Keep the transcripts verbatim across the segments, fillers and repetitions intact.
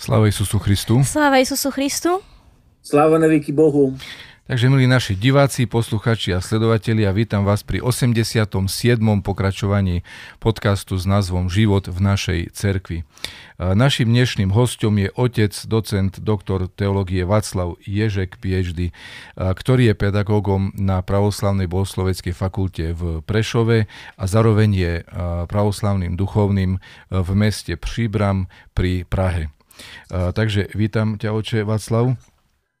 Sláva Isusu Christu. Sláva Isusu Christu. Sláva na veky Bohu. Takže, milí naši diváci, posluchači a sledovatelia, vítam vás pri osemdesiatom siedmom pokračovaní podcastu s názvom Život v našej cerkvi. Naším dnešným hostom je otec, docent, doktor teológie Václav Ježek Pieždy, ktorý je pedagógom na Pravoslavnej bohosloveckej fakulte v Prešove a zároveň je pravoslavným duchovným v meste Příbram pri Prahe. Takže vítam ťa, oče Václav.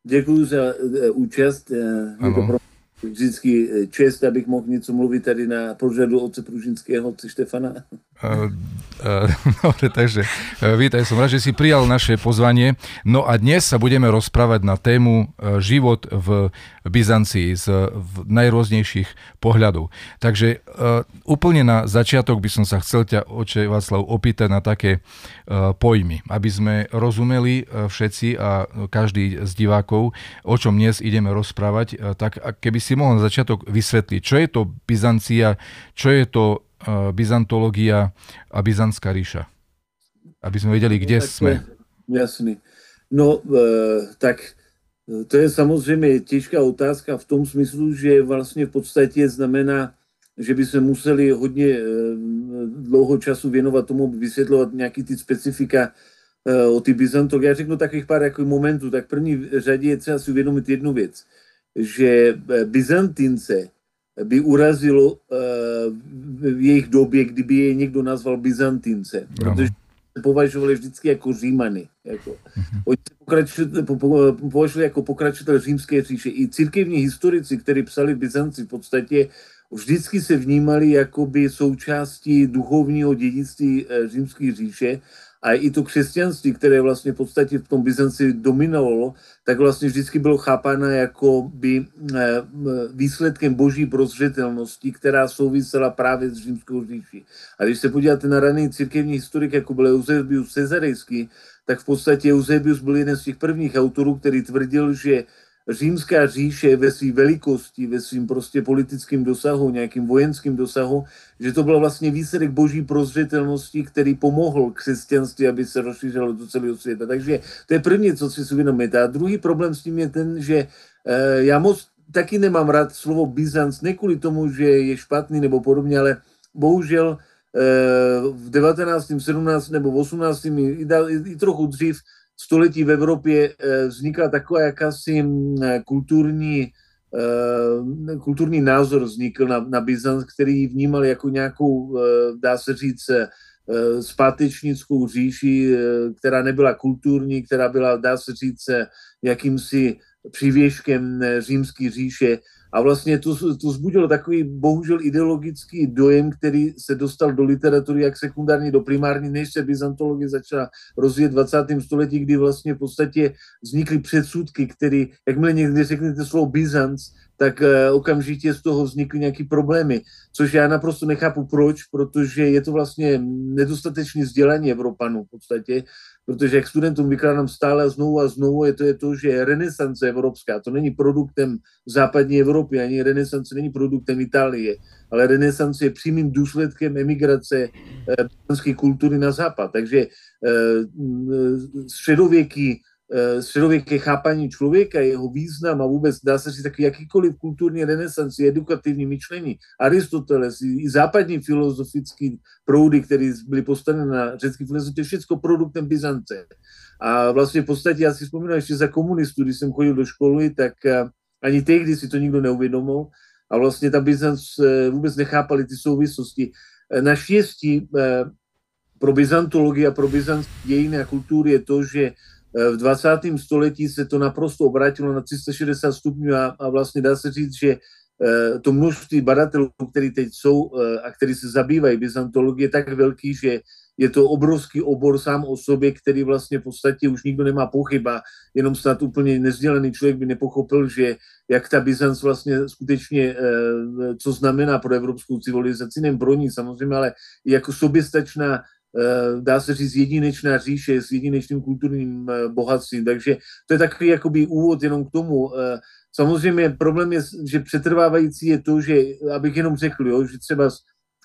Děkuji za účast. Je to pro mě vždycky čest, abych mohl něco mluvit tady na pořadu otce Pružinského, otce Štefana. Uh, uh, dobre, takže uh, vítaj, som rád, že si prijal naše pozvanie. No a dnes sa budeme rozprávať na tému uh, život v Byzancii z uh, najrôznejších pohľadov. Takže uh, úplne na začiatok by som sa chcel ťa, oče Václav, opýtať na také uh, pojmy, aby sme rozumeli uh, všetci a každý z divákov, o čom dnes ideme rozprávať. Uh, tak keby si mohol na začiatok vysvetliť, čo je to Byzancia, čo je to byzantológia a byzantská ríša. Aby sme vedeli, kde no, sme. Jasný. No, e, tak to je samozrejme těžká otázka v tom smyslu, že vlastně v podstatě znamená, že by se museli hodně e, dlouho času věnovat tomu, vysvětlovat nějaký ty specifika e, o ty byzantológii. Já řeknu takových pár jako momentů. Tak v první řadě je třeba si uvědomit jednu věc, že Byzantince by urazilo v jejich době, kdyby je někdo nazval Byzantince, protože se považovali vždycky jako Římany. Jako. Oni se považovali jako pokračitel římské říše. I církevní historici, kteří psali Byzanci, v podstatě vždycky se vnímali jakoby součástí duchovního dědictví římské říše. A i to křesťanství, které vlastně v podstatě v tom Byzanci dominovalo, tak vlastně vždycky bylo chápáno jako by výsledkem boží prozřetelnosti, která souvisela právě s římskou říší. A když se podíváte na raný církevní historik, jako byl Eusebius Cezarejský, tak v podstatě Eusebius byl jeden z těch prvních autorů, který tvrdil, že římská říše ve své velikosti, ve svým prostě politickým dosahu, nějakým vojenským dosahu, že to byl vlastně výsledek boží prozřetelnosti, který pomohl křesťanství, aby se rozšířilo do celého světa. Takže to je první, co si uvědomíte. A druhý problém s tím je ten, že e, já moc taky nemám rád slovo Byzanc, ne kvůli tomu, že je špatný nebo podobně, ale bohužel e, v devatenáctém, sedmnáctém nebo osmnáctém i, i, i trochu dřív století v Evropě vznikla taková jakási kulturní, kulturní názor vznikl na, na Byzant, který vnímal jako nějakou, dá se říct, zpátečnickou říši, která nebyla kulturní, která byla, dá se říct, jakýmsi přivěškem římské říše. A vlastně to, to vzbudilo takový bohužel ideologický dojem, který se dostal do literatury jak sekundární do primární, než se byzantologie začala rozvíjet v dvacátém století, kdy vlastně v podstatě vznikly předsudky, které, jakmile někdy řeknete slovo Byzanc, tak e, okamžitě z toho vznikly nějaké problémy, což já naprosto nechápu proč, protože je to vlastně nedostatečné vzdělání Evropanů v podstatě, protože jak studentům vykládám stále a znovu a znovu, je to, je to, že renesance evropská, to není produktem západní Evropy, ani renesance není produktem Itálie, ale renesance je přímým důsledkem emigrace byzantské kultury na západ. Takže středověký středověké chápání člověka, jeho význam a vůbec dá se říct taky jakýkoliv kulturní renesanci, edukativní myšlení, Aristoteles i západní filozofické proudy, které byly postaveny na řecké filozofii, to je všechno produktem Byzance. A vlastně v podstatě, já si vzpomínám ještě za komunistů, když jsem chodil do školy, tak ani tehdy si to nikdo neuvědomil a vlastně ta Byzance vůbec nechápali ty souvislosti. Naštěstí pro byzantologii a pro byzantské dějiny a kultury je to, že v dvacátém století se to naprosto obrátilo na tři sta šedesát stupňů a, a vlastně dá se říct, že to množství badatelů, který teď jsou a který se zabývají byzantologií, je tak velký, že je to obrovský obor sám o sobě, který vlastně v podstatě už nikdo nemá pochyb a jenom snad úplně nezdělený člověk by nepochopil, že jak ta Byzanc vlastně skutečně, co znamená pro evropskou civilizaci, nejen pro ní samozřejmě, ale jako soběstačná, dá se říct jedinečná říše s jedinečným kulturním bohatstvím. Takže to je takový jakoby úvod jenom k tomu. Samozřejmě problém je, že přetrvávající je to, že, abych jenom řekl, jo, že třeba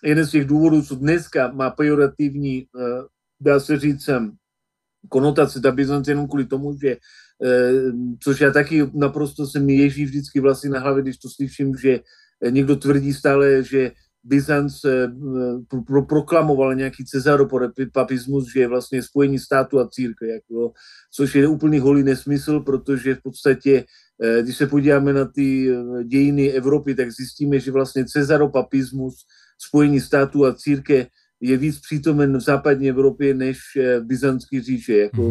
jeden z těch důvodů, co dneska má pejorativní, dá se říct, konotace ta Byzancie jenom kvůli tomu, že, což já taky naprosto se mi ježí vždycky vlasy na hlavě, když to slyším, že někdo tvrdí stále, že Byzanc pro, pro, proklamoval nějaký cezaropapismus, že je vlastně spojení státu a církve, jako, což je úplný holý nesmysl, protože v podstatě, když se podíváme na ty dějiny Evropy, tak zjistíme, že vlastně cezaropapismus, spojení státu a církve je víc přítomen v západní Evropě než v Byzantské říše, jako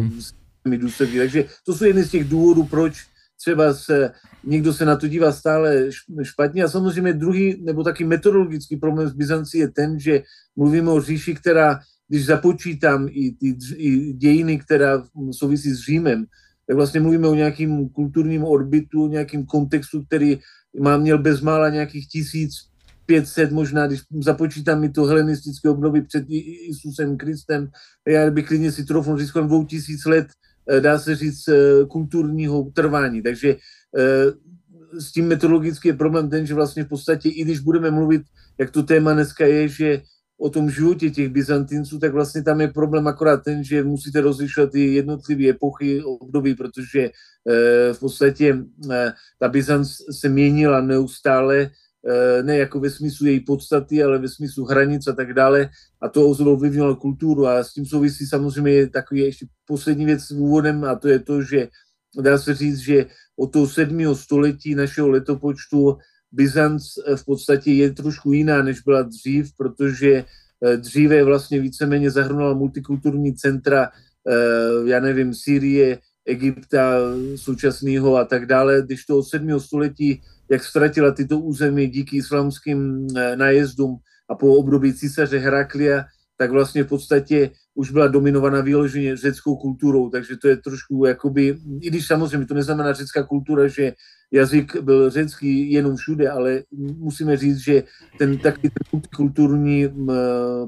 mm-hmm. důsledky. Takže to jsou jedny z těch důvodů, proč třeba se, někdo se na to dívá stále špatně. A samozřejmě druhý, nebo taky metodologický problém z Byzancie je ten, že mluvíme o říši, která, když započítám i ty i dějiny, která souvisí s Římem, tak vlastně mluvíme o nějakým kulturním orbitu, o nějakým kontextu, který má měl bezmála nějakých tisíc, pět set možná, když započítám i to helenistické období před Ježíšem Kristem, já bych klidně si trofnu říct kolem dvou tisíc let, dá se říct, kulturního trvání. Takže s tím metodologický je problém ten, že vlastně v podstatě, i když budeme mluvit, jak to téma dneska je, že o tom životě těch Byzantinců, tak vlastně tam je problém akorát ten, že musíte rozlišovat ty jednotlivé epochy, období, protože v podstatě ta Byzanc se měnila neustále, ne jako ve smyslu její podstaty, ale ve smyslu hranic a tak dále. A to ovlivnilo kulturu a s tím souvisí samozřejmě takový ještě poslední věc s úvodem, a to je to, že dá se říct, že od toho sedmého století našeho letopočtu Byzanc v podstatě je trošku jiná, než byla dřív, protože dříve vlastně víceméně zahrnula multikulturní centra, já nevím, Sýrie, Egypta současného a tak dále, když to od sedmého století, jak ztratila tyto území díky islámským nájezdům a po období císaře Heraklia, tak vlastně v podstatě už byla dominovaná výloženě řeckou kulturou, takže to je trošku jakoby, i když samozřejmě to neznamená řecká kultura, že jazyk byl řecký jenom všude, ale musíme říct, že ten taky multikulturní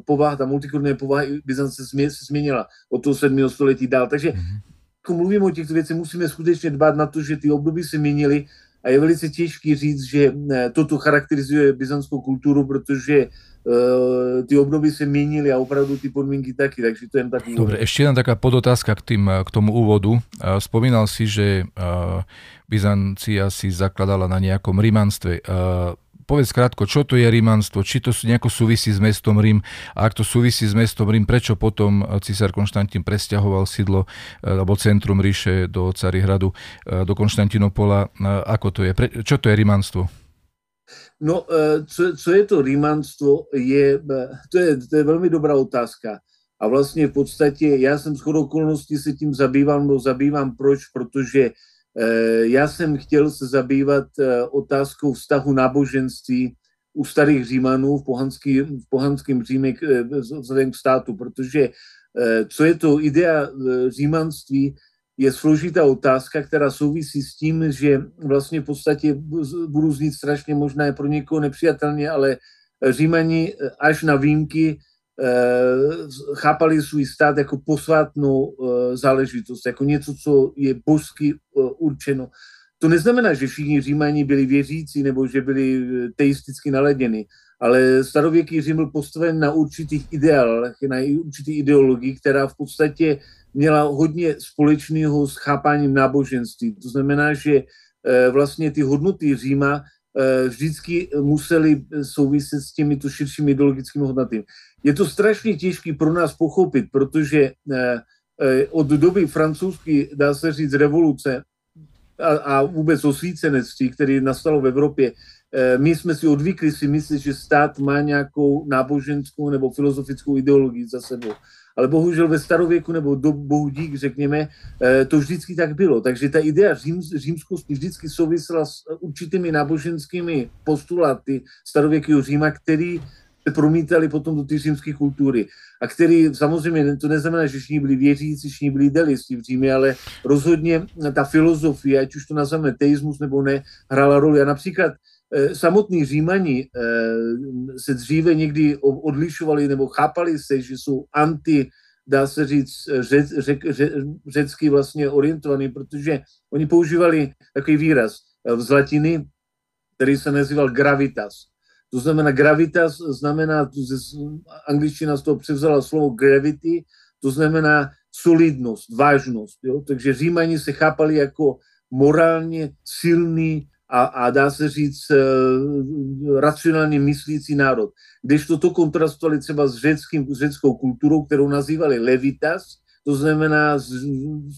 povaha, ta multikulturní povaha Byzance se změnila od toho sedmého století dál, takže mluvíme o těchto věcech, musíme skutečně dbát na to, že ty období se měnily a je velice těžké říct, že toto charakterizuje byzantskou kulturu, protože uh, ty období se měnily a opravdu ty podmínky taky, takže to je jen taký... Dobre, ešte jedna taká podotázka k tým, k tomu úvodu. Spomínal si, že uh, Byzancia si zakladala na nejakom rimanstve. Uh, Povedz krátko, čo to je rimanstvo, či to nejako súvisí s mestom Rím, a ak to súvisí s mestom Rím, prečo potom císar Konštantín presťahoval sídlo alebo centrum ríše do Carihradu, do Konštantinopola, ako to je, čo to je rimanstvo? No, co, co je to rimanstvo, je to, je, to je veľmi dobrá otázka. A vlastne v podstate, ja som shodou okolností sa tým zabývam, no zabývam proč, protože já jsem chtěl se zabývat otázkou vztahu náboženství u starých Římanů v pohanský, v pohanském Římě vzhledem k státu, protože co je to idea římanství, je složitá otázka, která souvisí s tím, že vlastně v podstatě budu znít strašně možná pro někoho nepřijatelně, ale Římani až na výjimky chápali svůj stát jako posvátnou záležitost, jako něco, co je božsky určeno. To neznamená, že všichni Římani byli věřící nebo že byli teisticky naladěni, ale starověký Řím byl postaven na určitých ideálech, na určité ideologii, která v podstatě měla hodně společného s chápáním náboženství. To znamená, že vlastně ty hodnoty Říma vždycky museli souviset s těmito širšími ideologickými hodnotami. Je to strašně těžké pro nás pochopit, protože od doby francouzské, dá se říct, revoluce a, a vůbec osvícenectví, které nastalo v Evropě, my jsme si odvykli si myslet, že stát má nějakou náboženskou nebo filozofickou ideologii za sebou. Ale bohužel ve starověku, nebo do bohu dík, řekněme, to vždycky tak bylo. Takže ta idea řím, římskosti vždycky souvisela s určitými náboženskými postuláty starověkého Říma, který se promítali potom do té římské kultury. A který, samozřejmě, to neznamená, že všichni byli věřící, všichni byli idealisti v Římě, ale rozhodně ta filozofie, ať už to nazveme teismus nebo ne, hrála roli. A například samotní Římani se dříve někdy odlišovali nebo chápali se, že jsou anti, dá se říct, řec, řec, řecky vlastně orientovaní, protože oni používali takový výraz z latiny, který se nazýval gravitas. To znamená, gravitas znamená, angličtina z toho převzala slovo gravity, to znamená solidnosť, vážnosť. Jo? Takže Římani se chápali ako morálne silný a, a dá se říct e, racionálne myslící národ. Kdežto to kontrastovali třeba s řeckým, řeckou kulturou, kterou nazývali levitas, to znamená,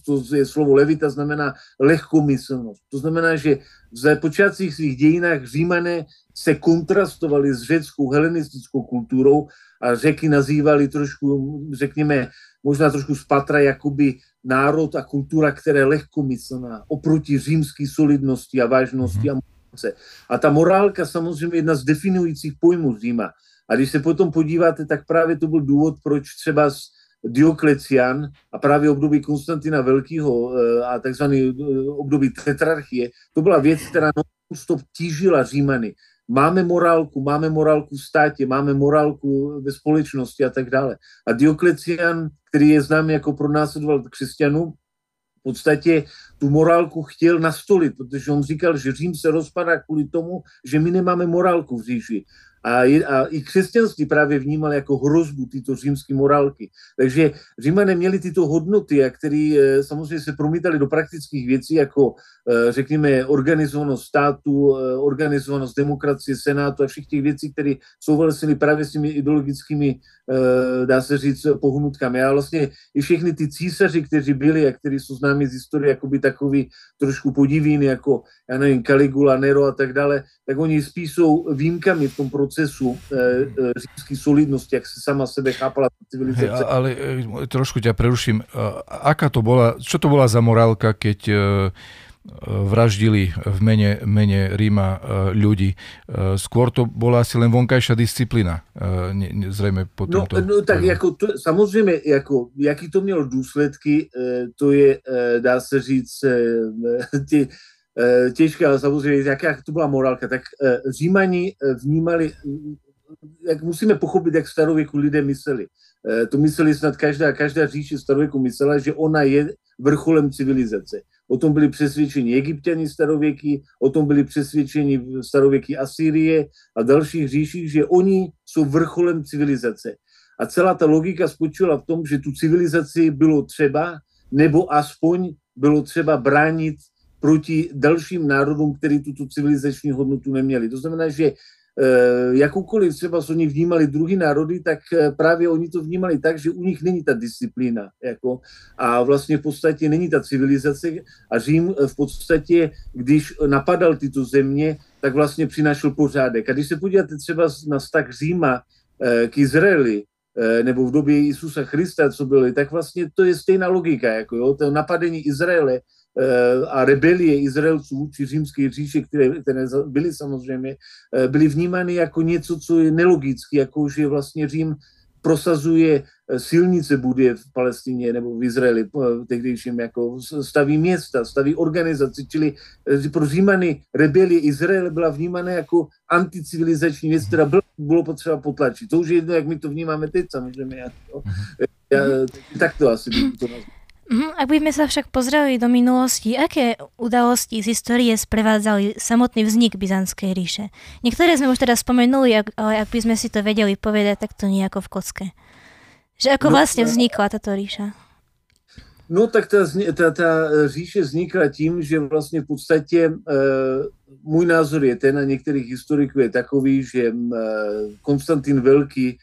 to je slovo levita, znamená lehkomyslnosť. To znamená, že v počátcích svých dejinách Římané se kontrastovali s řeckou helenistickou kulturou a Řeky nazývali trošku, řekněme, možná trošku z patra, jakoby národ a kultura, která je lehkomyslná oproti římské solidnosti a vážnosti a morálce. A ta morálka samozřejmě je jedna z definujících pojmů Říma. A když se potom podíváte, tak právě to byl důvod, proč třeba Dioklecian a právě období Konstantina Velkého a takzvané období tetrarchie, to byla věc, která non-stop tížila Římany. Máme morálku, máme morálku v státě, máme morálku ve společnosti a tak dále. A Dioklecian, který je známý jako pronásledoval křesťanů, v podstatě tu morálku chtěl nastolit, protože on říkal, že Řím se rozpadá kvůli tomu, že my nemáme morálku v říši. A, je, a i křesťanství právě vnímali jako hrozbu tyto římské morálky. Takže Římané měli tyto hodnoty, které samozřejmě se promítaly do praktických věcí, jako řekněme organizovanost státu, organizovanost demokracie, senátu a všech těch věcí, které souvisely právě s těmi ideologickými, dá se říct, pohnutkami. A vlastně i všechny ty císaři, kteří byli a kteří jsou známi z historie, jakoby takový trošku podivíny, jako já nevím, Caligula, Nero a tak dále, tak oni spíš jsou výjimkami v tom procesu e, e, rímskej solidnosti, ak si sama sebe chápala civilizácia. Hey, ale e, trošku ťa preruším. Aká to bola, čo to bola za morálka, keď e, vraždili v mene, mene Ríma e, ľudí? E, skôr to bola asi len vonkajšia disciplína. E, ne, ne, zrejme po tomto. No, no tak ako to, samozrejme, ako, jaký to mělo dôsledky, e, to je, e, dá sa říct, e, tie těžké, ale samozřejmě, jaká to byla morálka, tak Římani vnímali, jak musíme pochopit, jak starověku lidé mysleli. To mysleli snad každá, každá říše starověku myslela, že ona je vrcholem civilizace. O tom byli přesvědčeni Egypťani starověky, o tom byli přesvědčeni starověky Asýrie a dalších říších, že oni jsou vrcholem civilizace. A celá ta logika spočívala v tom, že tu civilizaci bylo třeba, nebo aspoň bylo třeba bránit proti dalším národům, který tuto civilizační hodnotu neměli. To znamená, že e, jakoukoliv třeba oni vnímali druhý národy, tak e, právě oni to vnímali tak, že u nich není ta disciplína. Jako, a vlastně v podstatě není ta civilizace. A Řím v podstatě, když napadal tyto země, tak vlastně přinášel pořádek. A když se podíváte třeba na vztah Říma e, k Izraeli, nebo v době Isusa Krista, co byli, tak vlastně to je stejná logika. Jako, jo? To napadení Izraele a rebelie Izraelců vůči římské říše, které, které byly samozřejmě, byly vnímány jako něco, co je nelogické, jako že vlastně Řím prosazuje silnice buduje v Palestině nebo v Izraeli, tehdejším jako staví města, staví organizace, čili pro Římany rebelie Izraele byla vnímána jako anticivilizační věc, která bylo potřeba potlačit. To už je jedno, jak my to vnímáme teď, samozřejmě. Já to, já, tak to asi by to nazvalo. Ak by sme sa však pozreli do minulosti, aké udalosti z histórie sprevádzali samotný vznik Byzantskej ríše? Niektoré sme už teda spomenuli, ale ak by sme si to vedeli povedať, tak to nejako v kocke. Že ako vlastne vznikla táto ríša? No tak tá, tá, tá ríše vznikla tým, že vlastne v podstate e, môj názor je ten, a niektorých historikov je takový, že e, Konstantin Veľký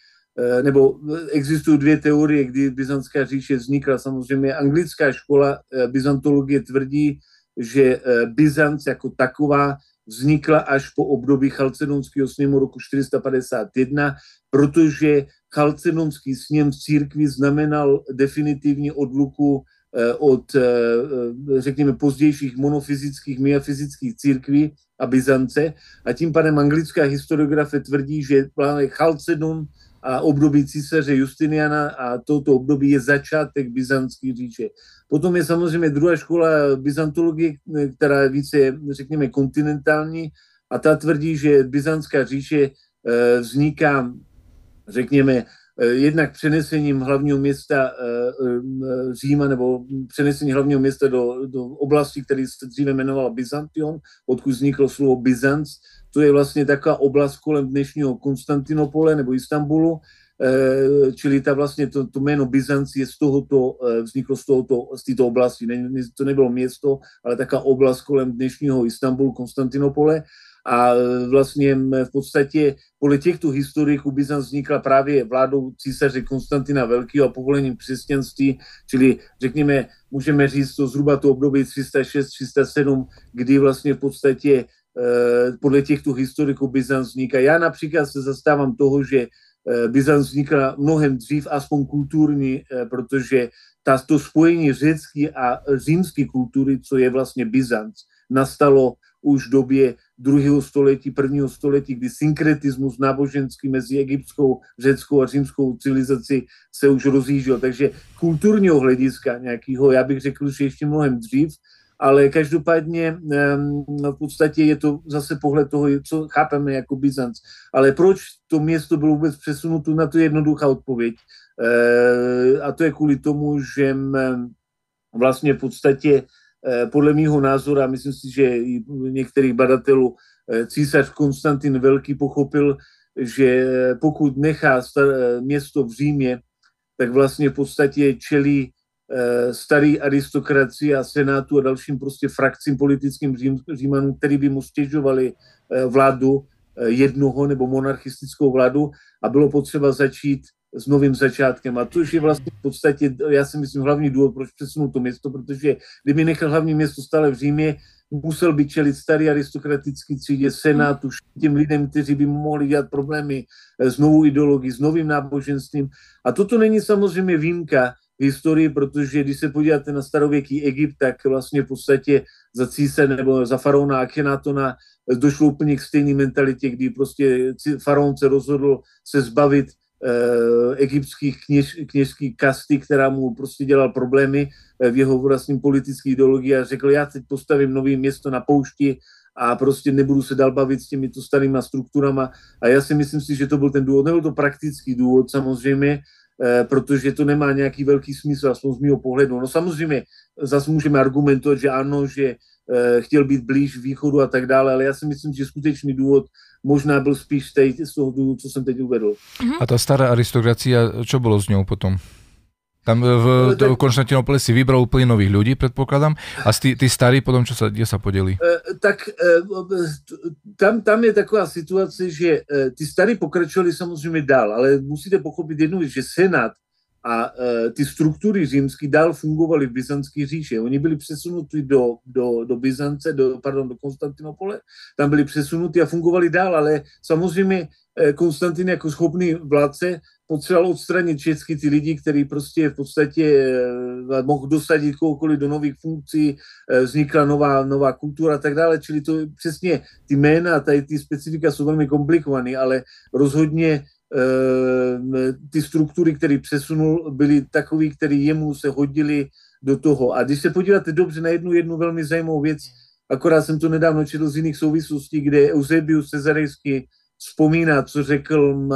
nebo existují dvě teorie, kdy byzantská říše vznikla. Samozřejmě anglická škola byzantologie tvrdí, že Byzanc jako taková vznikla až po období chalcedonského sněmu roku čtyři sta padesát jedna, protože chalcedonský sněm v církvi znamenal definitivní odluku od, řekněme, pozdějších monofyzických, miafyzických církví a Byzance. A tím pádem anglická historiografie tvrdí, že právě Chalcedon a období císaře Justiniana a toto období je začátek byzantské říše. Potom je samozřejmě druhá škola byzantologie, která je více, řekněme, kontinentální a ta tvrdí, že byzantská říše vzniká, řekněme, jednak přenesením hlavního města Říma nebo přenesení hlavního města do, do oblasti, který se dříve jmenovala Byzantion, odkud vzniklo slovo Byzanc, to je vlastně taková oblast kolem dnešního Konstantinopole nebo Istanbulu, čili ta vlastně to, to jméno Byzancie z tohoto, vzniklo z, tohoto, z této oblasti. Ne, to nebylo město, ale taková oblast kolem dnešního Istanbulu, Konstantinopole. A vlastně v podstatě podle těchto historiků Byzant vznikla právě vládou císaře Konstantina Velkého a povolením křesťanství, čili řekněme, můžeme říct to zhruba to období tři sta šest tři sta sedm, kdy vlastně v podstatě podle těchto historiků Byzant vzniká. Já například se zastávám toho, že Byzant vznikla mnohem dřív, aspoň kulturně, protože to spojení řecké a římské kultury, co je vlastně Byzant, nastalo už v době druhého století, prvního století, kdy synkretismus náboženský mezi egyptskou, řeckou a římskou civilizací se už rozjížděl. Takže kulturního hlediska nějakého, já bych řekl, že ještě mnohem dřív, ale každopádně v podstatě je to zase pohled toho, co chápeme jako Byzanc. Ale proč to město bylo vůbec přesunuto, na to je jednoduchá odpověď. A to je kvůli tomu, že vlastně v podstatě podle mýho názoru, a myslím si, že i některých badatelů, císař Konstantin Velký pochopil, že pokud nechá město v Římě, tak vlastně v podstatě čelí starý aristokracie a senátu a dalším prostě frakcím politickým Řím, Římanům, který by mu stěžovali vládu jednoho nebo monarchistickou vládu a bylo potřeba začít s novým začátkem. A to je vlastně v podstatě, já si myslím, hlavní důvod, proč přesunul to město, protože kdyby nechal hlavní město stále v Římě, musel by čelit starý aristokratický třídě, senátu, těm lidem, kteří by mohli dělat problémy s novou ideologií, s novým náboženstvím. A toto není samozřejmě výjimka v historii, protože když se podíváte na starověký Egypt, tak vlastně v podstatě za císe nebo za faraona Akhenatona došlo úplně k stejné mentalitě, kdy prostě faraon se rozhodl se zbavit egyptských kněž, kněžský kasty, která mu prostě dělal problémy v jeho vlastním politické ideologii a řekl, já teď postavím nové město na poušti a prostě nebudu se dál bavit s těmito starýma strukturama. A já si myslím si, že to byl ten důvod, nebyl to praktický důvod samozřejmě, protože to nemá nějaký velký smysl, aspoň z mýho pohledu. No samozřejmě zase můžeme argumentovat, že ano, že chtěl být blíž východu a tak dále, ale já si myslím, že skutečný důvod možná byl spíš teď z toho důvodu, co jsem teď uvedl. A ta stará aristokracia, čo bylo s ňou potom? Tam v no, Konštantinopole si vybral úplne nových ľudí, predpokladám, a tí, tí starí potom, čo sa, kde sa podeli? Tak tam, tam je taková situácia, že tí starí pokračovali samozrejme dál, ale musíte pochopiť jednu vec, že senát a ty struktury římsky dál fungovaly v byzantské říše. Oni byli přesunuti do, do, do Byzance, do, pardon, do Konstantinopole, tam byli přesunuti a fungovali dál, ale samozřejmě Konstantin jako schopný vládce potřeboval odstranit všechny ty lidi, který prostě v podstatě mohl dosadit kohokoliv do nových funkcí, vznikla nová, nová kultura a tak dále, čili to přesně ty jména, tady ty specifika jsou velmi komplikované, ale rozhodně ty struktury, které přesunul, byly takové, které jemu se hodily do toho. A když se podíváte dobře na jednu, jednu velmi zajímavou věc, akorát jsem to nedávno četl z jiných souvislostí, kde Eusebius Cezarejský vzpomíná, co řekl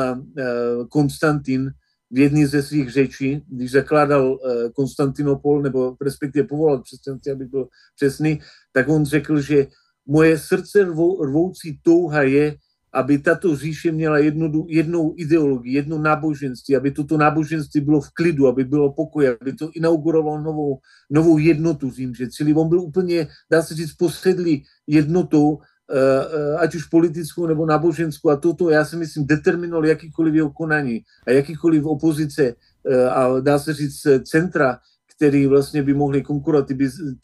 Konstantin v jedné ze svých řečí, když zakládal Konstantinopol, nebo respektive povolal křesťanství, aby byl přesný, tak on řekl, že moje srdce rvou, rvoucí touha je, aby tato říše měla jednu, jednou ideologii, jedno náboženství, aby toto náboženství bylo v klidu, aby bylo pokoje, aby to inaugurovalo novou, novou jednotu římže. Čili on byl úplně, dá se říct, posedlý jednotou, ať už politickou nebo náboženskou a toto, já si myslím, determinoval jakýkoliv jeho konání a jakýkoliv opozice a dá se říct centra, který vlastně by mohli konkurovat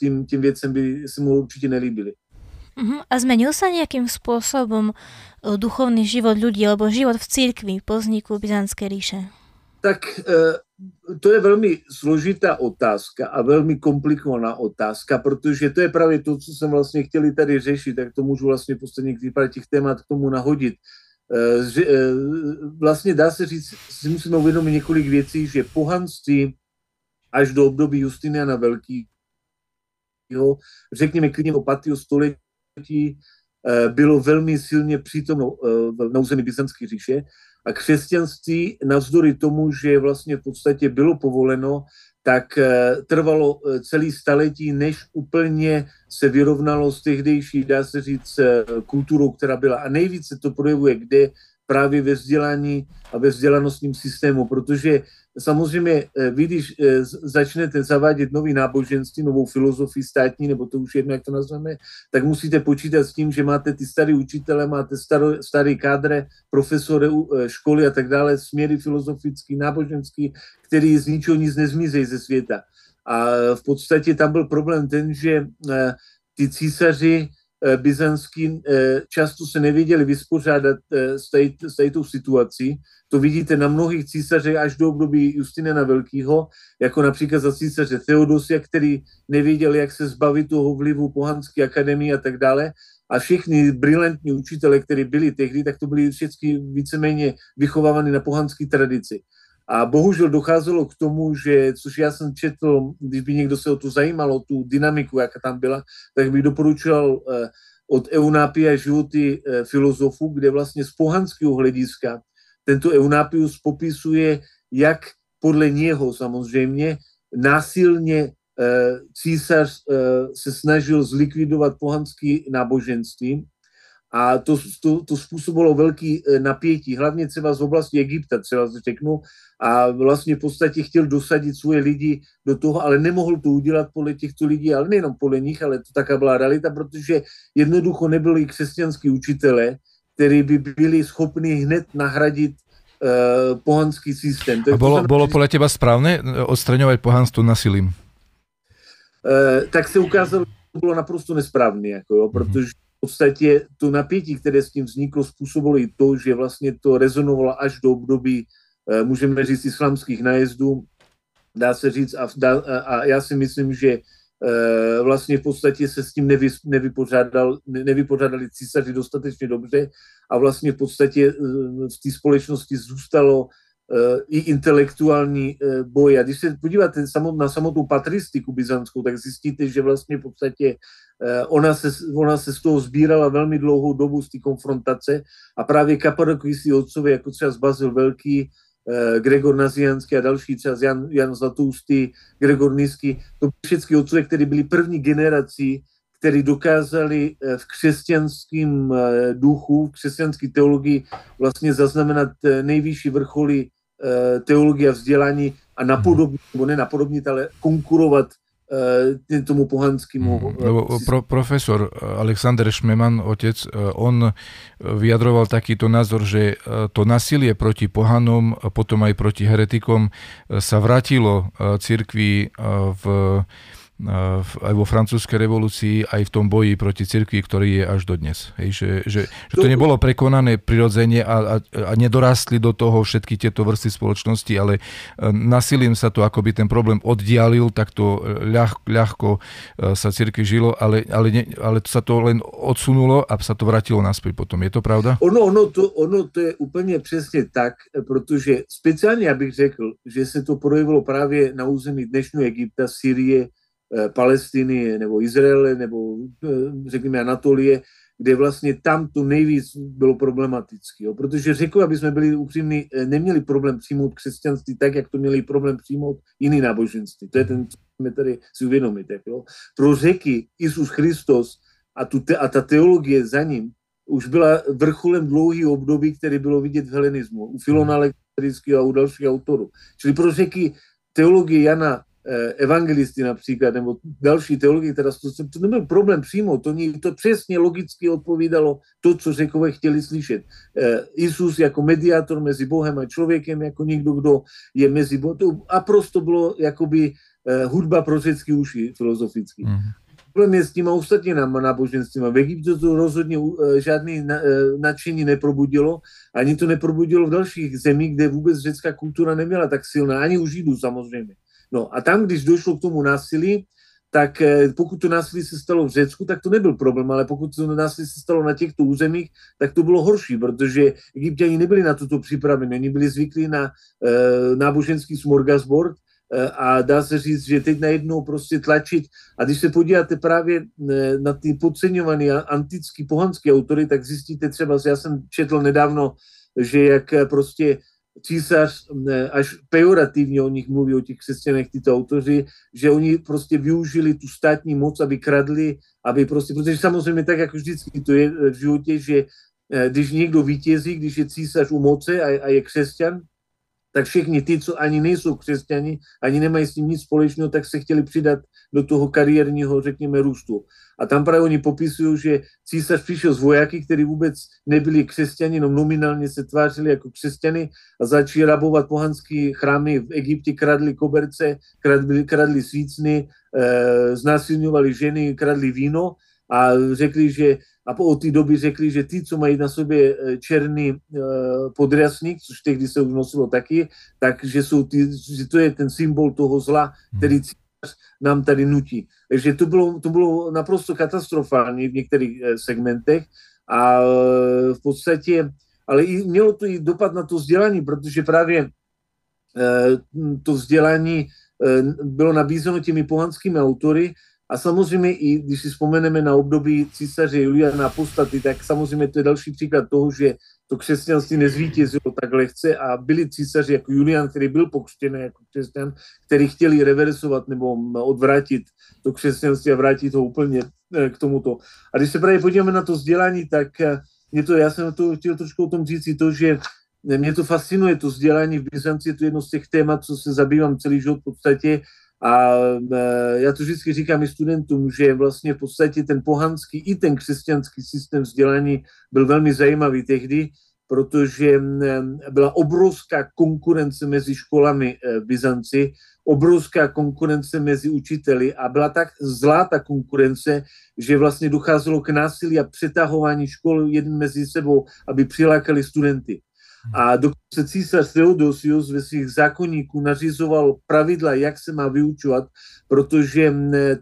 tím, tím věcem, by se mu určitě nelíbily. A zmenil sa nejakým spôsobom duchovný život ľudí, alebo život v cirkvi po vzniku Byzantskej ríše? Tak to je veľmi zložitá otázka a veľmi komplikovaná otázka, pretože to je práve to, co som vlastne chteli tady řešiť, tak to môžu vlastne posledne tých témat k tomu nahodiť. Vlastne dá sa říct, si musíme uvedomiť niekoľko vecí, že pohanství až do období Justiniana Veľkého, řekneme klidne o piatom století, bylo velmi silně přítomno na území Byzantské říše a křesťanství navzdory tomu, že vlastně v podstatě bylo povoleno, tak trvalo celý staletí, než úplně se vyrovnalo s tehdejší, dá se říct, kulturou, která byla. A nejvíce to projevuje kde? Právě ve vzdělání a ve vzdělanostním systému, protože samozřejmě vy, když začnete zavádět nový náboženství, novou filozofii státní, nebo to už jedno, jak to nazveme, tak musíte počítat s tím, že máte ty starý učitele, máte staro, starý kádre, profesory školy a tak dále, směry filozofický, náboženský, který z ničeho nic nezmízejí ze světa. A v podstatě tam byl problém ten, že ty císaři byzantský často se nevěděli vyzpořádat s tajitou situací. To vidíte na mnohých císařech až do období Justiniana Velkého, jako například za císaře Theodosia, který nevěděl, jak se zbavit toho vlivu pohanské akademie a tak dále. A všichni brilantní učitele, kteří byli tehdy, tak to byli všichni víceméně vychovávaní na pohanské tradici. A bohužel docházelo k tomu, že, což já jsem četl, když by někdo se o to zajímalo, tu dynamiku, jaká tam byla, tak bych doporučoval eh, od Eunápia životy eh, filozofů, kde vlastně z pohanského hlediska tento Eunápius popisuje, jak podle něho samozřejmě násilně eh, císař eh, se snažil zlikvidovat pohanské náboženství. A to, to, to způsobilo velký napětí, hlavně třeba z oblasti Egypta, třeba řeknu, a vlastně v podstatě chtěl dosadit svoje lidi do toho, ale nemohl to udělat podle těchto lidí, ale nejenom podle nich, ale to taká byla realita, protože jednoducho nebyli křesťanský učitele, který by byli schopni hned nahradit uh, pohanský systém. A bolo, to, bolo podle teba správné odstraňovať pohanstvo nasilím? Uh, tak se ukázalo, že to bylo naprosto nesprávné, jako jo, protože v podstatě to napětí, které s tím vzniklo, způsobilo i to, že vlastně to rezonovalo až do období, můžeme říct, islámských nájezdů, dá se říct, a, dá, a já si myslím, že vlastně v podstatě se s tím nevy, nevypořádal, nevypořádali císaři dostatečně dobře a vlastně v podstatě v té společnosti zůstalo i intelektuální boj. A když se podíváte na samotnou patristiku byzantskou, tak zjistíte, že vlastně v podstatě ona se, ona se z toho sbírala velmi dlouhou dobu z té konfrontace a právě kapadokijskí otcovia, jako třeba Bazil Velký, Gregor Nazianský a další, třeba Jan, Jan Zlatousty, Gregor Nisky, to všechny otcovia, kteří byli první generací, kteří dokázali v křesťanském duchu, v křesťanské teologii vlastně zaznamenat nejvyšší vrcholy teologie a vzdělání a napodobnit, nebo ne napodobnit, ale konkurovat tomu pohanskému. Pro, profesor Alexander Šmemann, otec, on vyjadroval takýto názor, že to násilie proti pohanom, potom aj proti heretikom sa vrátilo cirkvi v aj vo francúzskej revolúcii, aj v tom boji proti cirkvi, ktorý je až dodnes. Hej, že, že, že to nebolo prekonané prirodzene a, a, a nedorastli do toho všetky tieto vrstvy spoločnosti, ale nasilím sa to, akoby ten problém oddialil, tak to ľah, ľahko sa cirkvi žilo, ale, ale, ne, ale sa to len odsunulo a sa to vrátilo naspäť potom. Je to pravda? Ono, ono, to, ono to je úplne presne tak, pretože speciálne, ja bych řekl, že sa to projevilo práve na území dnešného Egypta, Sýrie, Palestiny nebo Izraele nebo řekněme Anatolie, kde vlastně tam to nejvíc bylo problematické. Jo? Protože řekl, aby jsme byli upřímní, neměli problém přijmout křesťanství tak, jak to měli problém přijmout jiný náboženství. To je ten, co jsme tady si uvědomit. Jo? Pro Řeky Ježíš Kristus a, tu te, a ta teologie za ním už byla vrcholem dlouhého období, které bylo vidět v helenismu, u Filona Alexandrijského a u dalších autorů. Čili pro Řeky teologie Jana evangelisty například, nebo další teologie, teda to nebyl problém přijmout, to, to přesně logicky odpovídalo to, co Řekové chtěli slyšet. Ježíš jako mediátor mezi Bohem a člověkem, jako někdo, kdo je mezi Bohem, a prosto bylo jakoby hudba pro řecký uši filozofický. Mm-hmm. Problém je s těma ostatníma náboženstvíma. V Egyptu to rozhodně žádný nadšení neprobudilo, ani to neprobudilo v dalších zemích, kde vůbec řecká kultura neměla tak silná, ani u Židů samozřejmě. No a tam, když došlo k tomu násilí, tak pokud to násilí se stalo v Řecku, tak to nebyl problém, ale pokud to násilí se stalo na těchto územích, tak to bylo horší, protože Egypťani nebyli na toto připraveni, oni byli zvyklí na e, náboženský smorgasbord e, a dá se říct, že teď najednou prostě tlačit. A když se podíváte právě e, na ty podceňované antický pohanské autory, tak zjistíte třeba, já jsem četl nedávno, že jak prostě císař až pejorativně o nich mluví, o těch křesťanech, tyto autoři, že oni prostě využili tu státní moc, aby kradli, aby prostě, protože samozřejmě tak, jako vždycky to je v životě, že když někdo vítězí, když je císař u moci a, a je křesťan, tak všichni ty, co ani nejsou křesťani, ani nemají s ním nic společného, tak se chtěli přidat do toho kariérního, řekněme, růstu. A tam právě oni popisují, že císař přišel z vojáky, kteří vůbec nebyli křesťani, no nominálně se tvářili jako křesťany a začali rabovat pohanské chrámy v Egyptě, kradli koberce, kradli, kradli svícny, e, znásilňovali ženy, kradli víno a řekli, že a po od té doby řekli, že ty, co mají na sobě černý e, podrasník, což tehdy se už nosilo taky, takže jsou ty, že to je ten symbol toho zla, který císař nám tady nutí. Takže to bylo, to bylo naprosto katastrofální v některých segmentech a v podstatě, ale i, mělo to i dopad na to vzdělání, protože právě e, to vzdělání e, bylo nabízeno těmi pohanskými autory. A samozřejmě i když si vzpomeneme na období císaře Juliana apostaty, tak samozřejmě to je další příklad toho, že to křesťanství nezvítězilo tak lehce a byli císaři jako Julian, který byl pokřtěný jako křesťan, který chtěli reversovat nebo odvrátit to křesťanství a vrátit ho úplně k tomuto. A když se právě podíváme na to vzdělání, tak mě to, já jsem to chtěl trošku o tom říct i to, že mě to fascinuje, to vzdělání v Byzanci, je to jedno z těch témat, co se zabývám celý život v podstatě. A já to vždycky říkám i studentům, že vlastně v podstatě ten pohanský i ten křesťanský systém vzdělání byl velmi zajímavý tehdy, protože byla obrovská konkurence mezi školami v Byzanci, obrovská konkurence mezi učiteli a byla tak zlá ta konkurence, že vlastně docházelo k násilí a přetahování škol jeden mezi sebou, aby přilákali studenty. A dokonce císař Theodosius ve svých zákonníků nařizoval pravidla, jak se má vyučovat, protože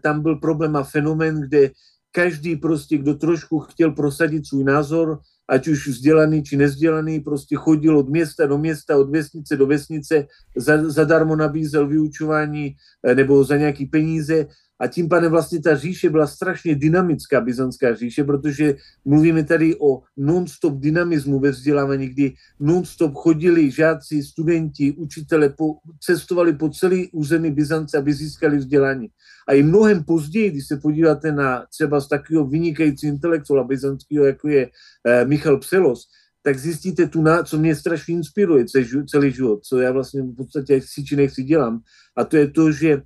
tam byl problém a fenomén, kde každý prostě, kdo trošku chtěl prosadit svůj názor, ať už vzdělaný či nevzdělaný, prostě chodil od města do města, od vesnice do vesnice, za, zadarmo nabízel vyučování nebo za nějaký peníze. A tím pádem vlastně ta říše byla strašně dynamická, byzantská říše, protože mluvíme tady o non-stop dynamismu ve vzdělávání, kdy non-stop chodili žáci, studenti, učitele, po, cestovali po celý území Byzance, aby získali vzdělání. A i mnohem později, když se podíváte na třeba z takového vynikající intelektuála byzantského, jako je eh, Michal Pselos, tak zjistíte tu, co mě strašně inspiruje celý život, co já vlastně v podstatě chci či nechci dělám. A to je to, že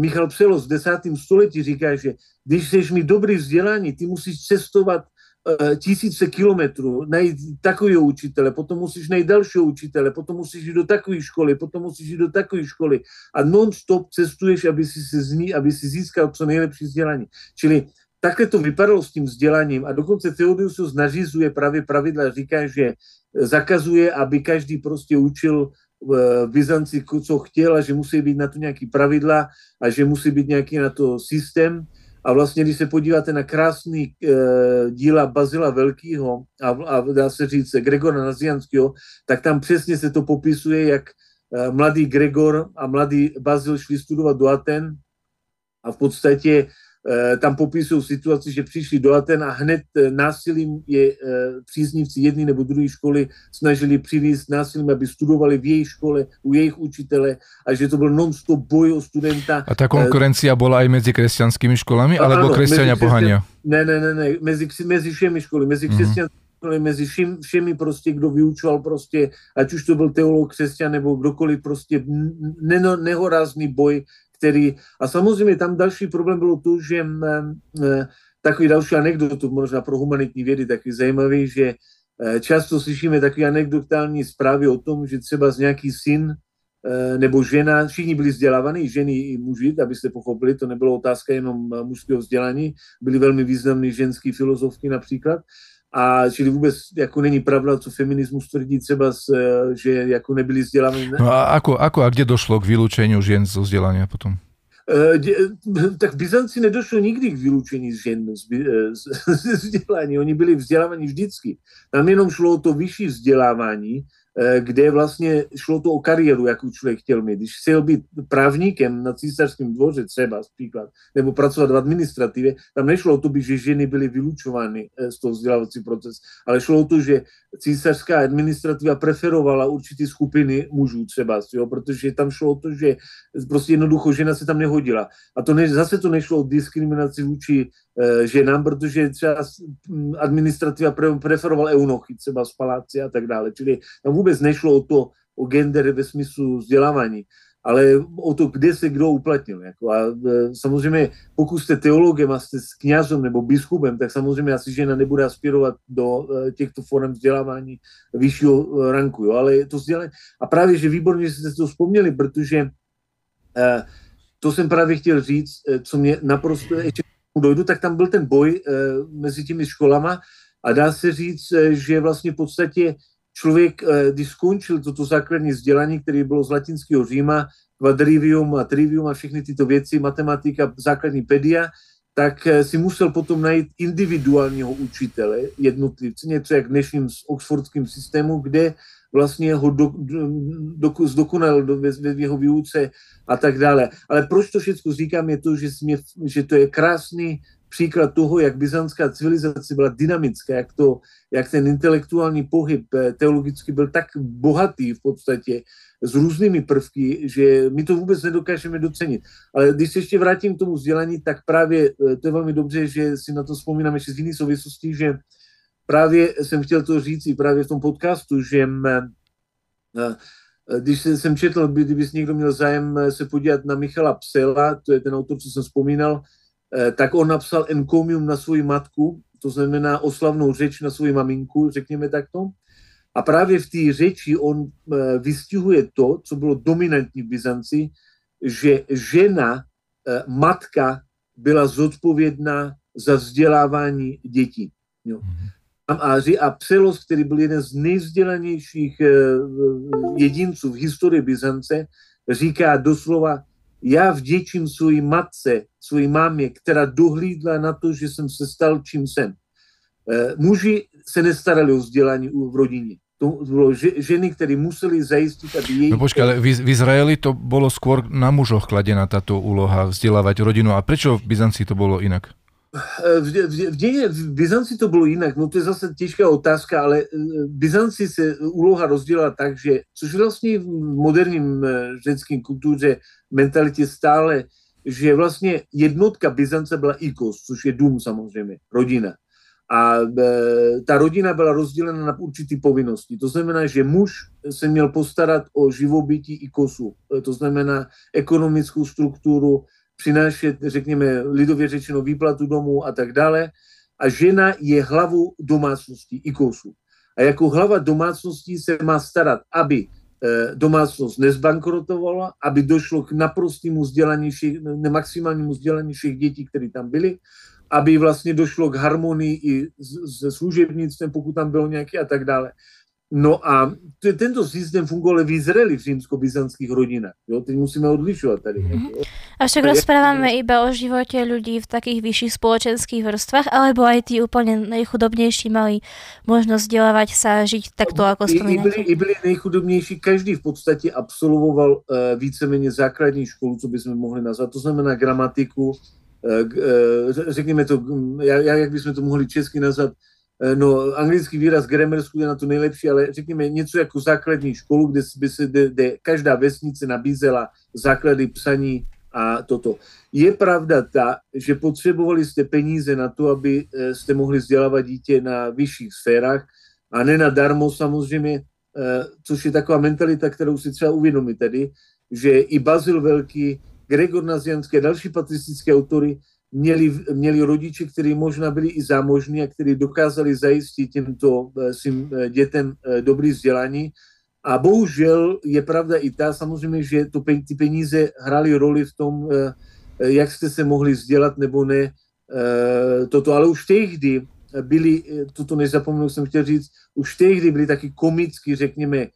Michal Pselos v desátém století říká, že když chceš mít dobrý vzdělání, ty musíš cestovat e, tisíce kilometrů, najít takového učitele, potom musíš najít dalšího učitele, potom musíš jít do takové školy, potom musíš jít do takové školy a non-stop cestuješ, aby si, se zní, aby si získal co nejlepší vzdělání. Čili takhle to vypadalo s tím vzděláním a dokonce Theodosius nařizuje právě pravidla, říká, že zakazuje, aby každý prostě učil v Byzanci, co chtěl a že musí být na to nějaký pravidla a že musí být nějaký na to systém. A vlastně, když se podíváte na krásný e, díla Bazila Velkýho a, a dá se říct Gregora Nazianského, tak tam přesně se to popisuje, jak e, mladý Gregor a mladý Bazil šli studovat do Aten a v podstatě e, tam popisují situaci, že přišli do Aten a hned násilím je e, příznivci jedné nebo druhé školy snažili přivést násilím, aby studovali v jejich škole, u jejich učitele a že to byl non-stop boj o studenta. A tá konkurencia bola aj medzi kresťanskými školami, a, alebo áno, kresťania pohania? Ne, ne, ne, ne, medzi, medzi všemi školy, medzi kresťanskými mm-hmm. mezi všim, všemi prostě, kdo vyučoval prostě, ať už to byl teolog, křesťan nebo kdokoliv, prostě ne- nehorázný boj, který... A samozřejmě tam další problém bylo to, že eh, takový další anekdotu, možná pro humanitní vědy takový zajímavý, že eh, často slyšíme takové anekdotální zprávy o tom, že třeba z nějaký syn eh, nebo žena, všichni byli vzdělávaní, ženy i muži, abyste pochopili, to nebylo otázka jenom mužského vzdělání, byly velmi významné ženské filozofky například, a čili vůbec jako není pravda, co feminismus tvrdí třeba, že jako nebyli vzdělávaní. No a ako, ako a kde došlo k vylúčeniu žien zo vzdelania potom? Tak Byzanci nedošlo nikdy k vyloučení žen ze vzdělání. Oni byli vzdělávaní vždycky. Tam jenom šlo o to vyšší vzdělávání kde vlastně šlo to o kariéru, jakou člověk chtěl mít. Když chtěl být právníkem na císařském dvoře třeba, příklad, nebo pracovat v administrativě, tam nešlo o to, že ženy byly vylučovány z toho vzdělávací proces, ale šlo o to, že císařská administrativa preferovala určité skupiny mužů třeba, jo, protože tam šlo o to, že prostě jednoducho žena se tam nehodila. A to ne, zase to nešlo o diskriminaci vůči ženám, protože třeba administrativa preferoval eunuchy třeba z paláce a tak dále. Čili tam vůbec nešlo o to, o gender ve smyslu vzdělávání, ale o to, kde se kdo uplatnil. Jako. A samozřejmě, pokud jste teologem a jste s kňazem nebo biskupem, tak samozřejmě asi žena nebude aspirovat do těchto forem vzdělávání vyššího ranku. Jo. Ale to vzdělání... A právě, že výborně, že jste to vzpomněli, protože to jsem právě chtěl říct, co mě naprosto... dojdu, tak tam byl ten boj e, mezi těmi školama a dá se říct, e, že vlastně v podstatě člověk, e, když skončil toto základní vzdělání, které bylo z latinského Říma, kvadrivium a trivium a všechny tyto věci, matematika, základní pedia, tak e, si musel potom najít individuálního učitele, jednotlivce, něco jak dnešním oxfordským systému, kde vlastně ho do, do, do, zdokonal do, ve, ve jeho výuce a tak dále. Ale proč to všechno říkám, je to, že, jsme, že to je krásný příklad toho, jak byzantská civilizace byla dynamická, jak, to, jak ten intelektuální pohyb teologicky byl tak bohatý v podstatě s různými prvky, že my to vůbec nedokážeme docenit. Ale když se ještě vrátím k tomu vzdělání, tak právě to je velmi dobře, že si na to vzpomínám ještě z jiných souvislostí, že právě jsem chtěl to říct i právě v tom podcastu, že když jsem četl, kdyby někdo měl zájem se podívat na Michala Psela, to je ten autor, co jsem vzpomínal, tak on napsal encomium na svoji matku, to znamená oslavnou řeč na svoji maminku, řekněme takto. A právě v té řeči on vystihuje to, co bylo dominantní v Byzanci, že žena, matka, byla zodpovědná za vzdělávání dětí. Jo. A Pselos, který byl jeden z nejvzdělanějších jedinců v historii Byzance, říká doslova, já vděčím svojí matce, svojí mámě, která dohlídla na to, že jsem se stal, čím jsem. Muži se nestarali o vzdělání v rodině. To bolo ženy, ktoré museli zaistiť, aby jej... No počkaj, ale v, v Izraeli to bolo skôr na mužoch kladená táto úloha vzdelávať rodinu. A prečo v Byzancii to bolo inak? V, v, v, v Byzancii to bolo inak. No to je zase ťažká otázka, ale v Byzancii sa úloha rozdielala tak, že což vlastne v moderním ženským kultúre, mentalite stále, že vlastne jednotka Byzance bola ikos, což je dům samozrejme, rodina. A ta rodina byla rozdělena na určité povinnosti. To znamená, že muž se měl postarat o živobytí ikosu. To znamená ekonomickou strukturu, přinášet, řekněme, lidově řečeno výplatu domů a tak dále. A žena je hlavou domácnosti ikosu. A jako hlava domácnosti se má starat, aby domácnost nezbankrotovala, aby došlo k naprostému vzdělání všech, maximálnímu vzdělání všech dětí, které tam byly, aby vlastně došlo k harmonii i se služebnictvem, pokud tam bylo nějaké a tak dále. No a t- tento systém fungoval v Izraeli v římsko-byzantských rodinách. Jo? Teď musíme odlišovat tady. Mm-hmm. A však rozprávame iba o živote ľudí v takých vyšších spoločenských vrstvách, alebo aj tí úplne najchudobnejší mali možnosť vzdelávať sa, žiť takto, ako spomínate? I, i, byli, I byli nejchudobnejší. Každý v podstate absolvoval uh, víceméně základní školu, co by sme mohli nazvať. To znamená gramatiku, řekněme to, jak bychom to mohli česky nazvat, no anglický výraz grammar school je na to nejlepší, ale řekněme něco jako základní školu, kde by se de, de, každá vesnice nabízela základy psaní a toto. Je pravda ta, že potřebovali jste peníze na to, aby jste mohli vzdělávat dítě na vyšších sférách a ne nadarmo samozřejmě, což je taková mentalita, kterou si třeba uvědomí tady, že i Bazil Velký, Gregor Nazianský a další patristické autory měli, měli rodiče, kteří možná byli i zámožní a kteří dokázali zajistit těmto svým dětem dobrý vzdělání. A bohužel je pravda i ta, samozřejmě, že to, ty peníze hrály roli v tom, jak jste se mohli vzdělat nebo ne toto. Ale už tehdy byli, toto nezapomněl jsem chtěl říct, už tehdy byli taky komicky, řekněme,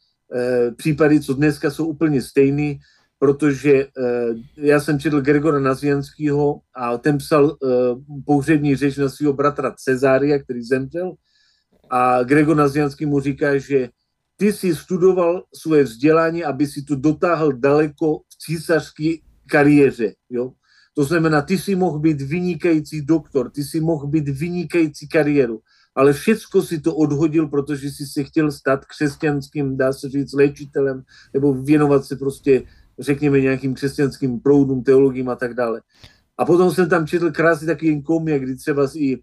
případy, co dneska jsou úplně stejný, protože uh, já jsem četl Gregora Nazianského a ten psal uh, pohřební řeč na svého bratra Cezária, který zemřel, a Gregor Nazianský mu říká, že ty si studoval svoje vzdělání, aby si to dotáhl daleko v císařské kariéře. Jo? To znamená, ty si mohl být vynikající doktor, ty si mohl být vynikající kariéru, ale všecko si to odhodil, protože si se chtěl stát křesťanským, dá se říct, léčitelem, nebo věnovat se prostě, řekněme, nějakým křesťanským proudům, teologiím a tak dále. A potom jsem tam četl krásný takový komik, kdy třeba i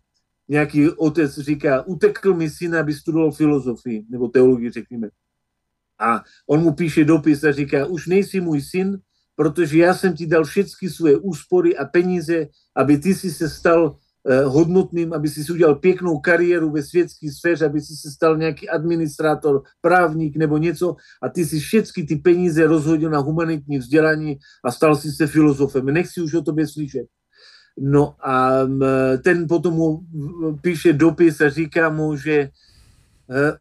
nějaký otec říká, utekl mi syn, aby studoval filozofii, nebo teologii, řekněme. A on mu píše dopis a říká, už nejsi můj syn, protože já jsem ti dal všechny svoje úspory a peníze, aby ty si se stal hodnotným, aby si si udělal pěknou kariéru ve světské sféře, aby si se stal nějaký administrátor, právník nebo něco a ty si všechny ty peníze rozhodil na humanitní vzdělání a stal si se filozofem. Nechci už o tobě slyšet. No a ten potom mu píše dopis a říká mu, že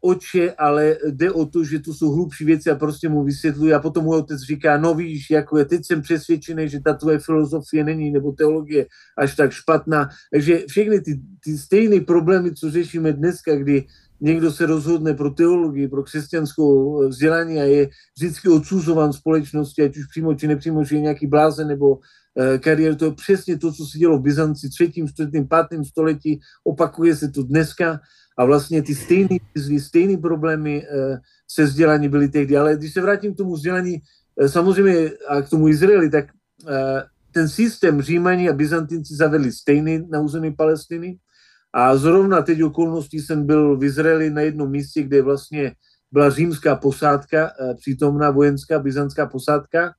oče, ale jde o to, že to jsou hlubší věci a prostě mu vysvětluje a potom můj otec říká, no víš, jako je, teď jsem přesvědčený, že ta tvoje filozofie není, nebo teologie až tak špatná. Takže všechny ty, ty stejné problémy, co řešíme dneska, kdy někdo se rozhodne pro teologii, pro křesťanskou vzdělání a je vždycky odsuzovan společnosti, ať už přímo či nepřímo, že je nějaký blázen nebo kariér, to je přesně to, co se dělo v Byzanci třetím, čtvrtým, pátým století, opakuje se to dneska a vlastně ty stejné výzvy, stejné problémy se vzdělání byly tehdy. Ale když se vrátím k tomu vzdělání, samozřejmě a k tomu Izraeli, tak ten systém Římani a Byzantinci zavedli stejný na území Palestiny a zrovna teď okolností jsem byl v Izraeli na jednom místě, kde vlastně byla římská posádka, přítomná vojenská byzantská posádka.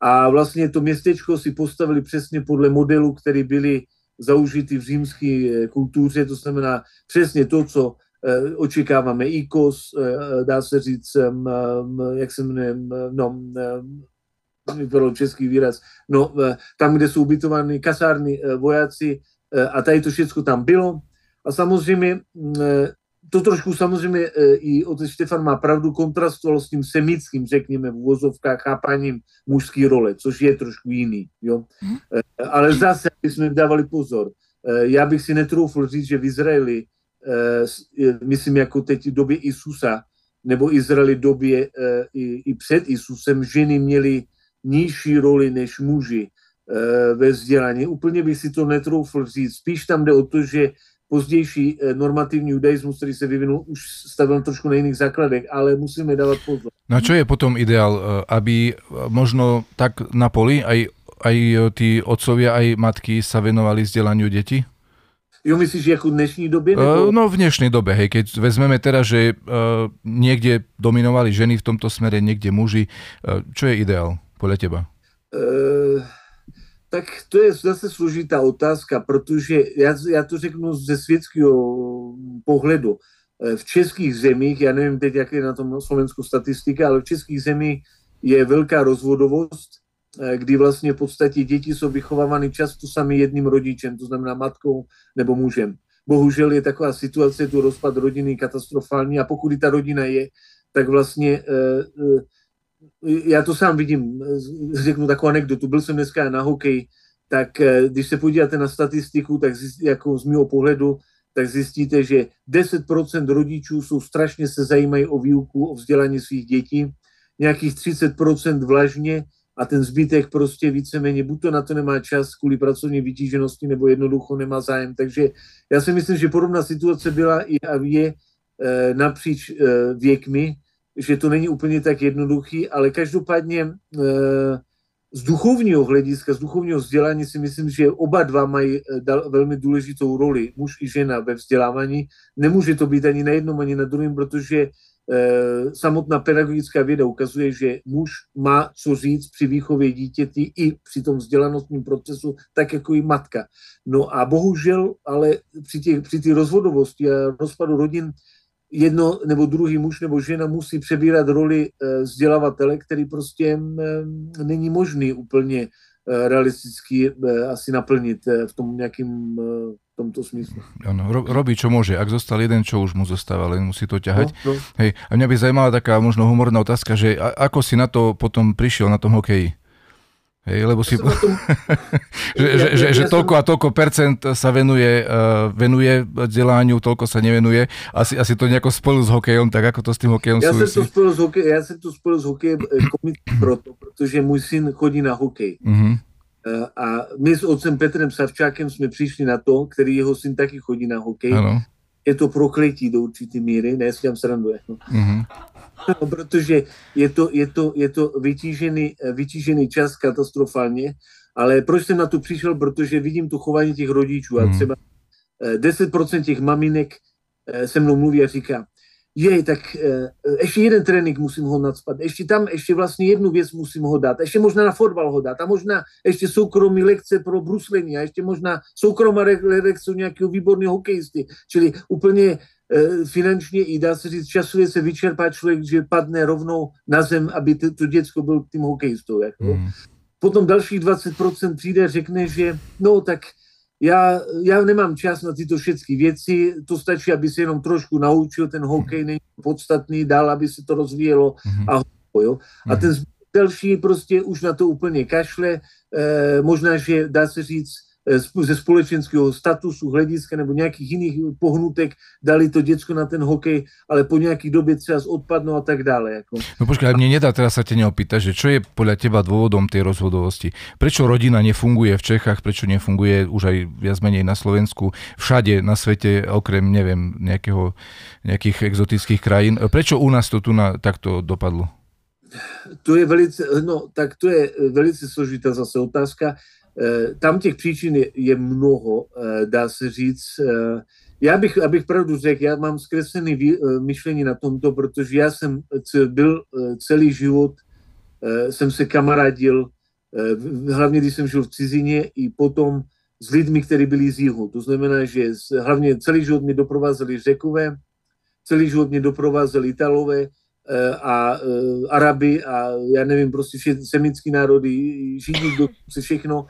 A vlastně to městečko si postavili přesně podle modelů, které byly zaužity v římské kultuře, to znamená přesně to, co e, očekáváme, ikos, e, dá se říct, m, m, jak se jmenuje, no, m, český výraz, no, e, tam, kde jsou ubytovány kasárny e, vojáci e, a tady to všechno tam bylo. A samozřejmě, e, to trošku samozřejmě e, i otec Štefan má pravdu, kontrastoval s tím semickým, řekněme, v uvozovkách chápaním mužské role, což je trošku jiný. Jo? E, ale zase jsme dávali pozor. E, já bych si netroufl říct, že v Izraeli, e, myslím jako teď v době Isusa, nebo Izraeli v době e, i, i před Isusem, ženy měly nižší roli než muži e, ve vzdělání. Úplně bych si to netroufl říct. Spíš tam jde o to, že pozdější normatívny judaizmus, ktorý sa vyvinul, už stavil trošku na iných základech, ale musíme dávať pozor. No čo je potom ideál, aby možno tak na poli aj, aj tí otcovia, aj matky sa venovali vzdelaniu detí? Jo, myslíš, ako v dnešnej dobe? Nebo... No v dnešnej dobe, hej, keď vezmeme teraz, že niekde dominovali ženy v tomto smere, niekde muži, čo je ideál podľa teba? Uh... Tak to je zase složitá otázka, protože já, já to řeknu ze světského pohledu. V českých zemích, já nevím teď, jak je na tom slovenskou statistika, ale v českých zemích je velká rozvodovost, kdy vlastně v podstatě děti jsou vychovávány často sami jedním rodičem, to znamená matkou nebo mužem. Bohužel je taková situace, tu rozpad rodiny katastrofální a pokud ta rodina je, tak vlastně... Já to sám vidím, řeknu takovou anekdotu, byl jsem dneska na hokej, tak když se podíváte na statistiku, tak zjistí, jako z mého pohledu, tak zjistíte, že deset procent rodičů jsou strašně se zajímají o výuku, o vzdělání svých dětí, nějakých třicet procent vlažně a ten zbytek prostě víceméně, buď to na to nemá čas kvůli pracovní vytíženosti, nebo jednoducho nemá zájem. Takže já si myslím, že podobná situace byla i a je napříč věkmi, že to není úplně tak jednoduchý, ale každopádně e, z duchovního hlediska, z duchovního vzdělání si myslím, že oba dva mají dal, velmi důležitou roli, muž i žena ve vzdělávání. Nemůže to být ani na jednom, ani na druhém, protože e, samotná pedagogická věda ukazuje, že muž má co říct při výchově dítěti i při tom vzdělanostním procesu, tak jako i matka. No a bohužel, ale při té při té rozvodovosti a rozpadu rodin jedno nebo druhý muž nebo žena musí přebírat roli vzdělavatele, který prostě není možný úplně realisticky asi naplnit v tom nějakým tomto smyslu. Ano, robí, čo môže. Ak zostal jeden, čo už mu zostáva, len musí to ťahať. No, no. Hej, a mňa by zajímala taká možno humorná otázka, že ako si na to potom prišiel na tom hokeji? Hej, lebo si... Tom... že, ja, že, ja, že ja toľko som... a toľko percent sa venuje, uh, venuje vzdelaniu, toľko sa nevenuje. Asi, asi to nejako spolu s hokejom, tak ako to s tým hokejom ja súvisí? Hokej, ja som to spolu s hokejem komicky proto, pretože môj syn chodí na hokej. Uh-huh. Uh, a my s otcem Petrem Savčákem sme prišli na to, ktorý jeho syn taky chodí na hokej. Ano. Je to prokletí do určitý míry, ne, si tam srandu. Uh-huh. No, protože je to, je to, je to vytížený, vytížený čas katastrofálně, ale proč jsem na to přišel, protože vidím tu chování těch rodičů a třeba deset procent těch maminek se mnou mluví a říká, jej, tak ještě jeden trénink musím ho nadspat, ještě tam, ještě vlastně jednu věc musím ho dát, ještě možná na fotbal ho dát a možná ještě soukromý lekce pro bruslení a ještě možná soukromá lekce nějakého výborného hokejisty, čili úplně finančně i dá se říct, časově se vyčerpá člověk, že padne rovnou na zem, aby to, to děcko byl tím hokejistou. Jako. Mm. Potom dalších dvacet procent přijde a řekne, že no tak já, já nemám čas na tyto všechny věci, to stačí, aby se jenom trošku naučil, ten hokej není podstatný, dál, aby se to rozvíjelo mm. a ho, jo. A ten další prostě už na to úplně kašle, eh, možná, že dá se říct, ze společenského statusu, hlediska nebo nějakých jiných pohnutek dali to děcko na ten hokej, ale po nějaký době třeba odpadnou a tak dále. Jako. No počkaj, ale mne nedá teraz sa te neopýtať, že čo je podľa teba dôvodom tej rozvodovosti? Prečo rodina nefunguje v Čechách, prečo nefunguje už aj viac menej na Slovensku, všade na svete, okrem, neviem, nejakého, nejakých exotických krajín? Prečo u nás to tu na, takto dopadlo? To je velice, no, tak to je velice složitá zase otázka. Tam těch příčin je, je mnoho, dá se říct. Já bych, abych pravdu řekl, já mám zkreslené myšlení na tomto, protože já jsem byl celý život, jsem se kamarádil, hlavně když jsem žil v cizině i potom s lidmi, kteří byli z jihu. To znamená, že hlavně celý život mě doprovázeli Řekové, celý život mě doprovázeli Italové, a Araby a já nevím, prostě vše, semický národy, Židí, dokonce všechno.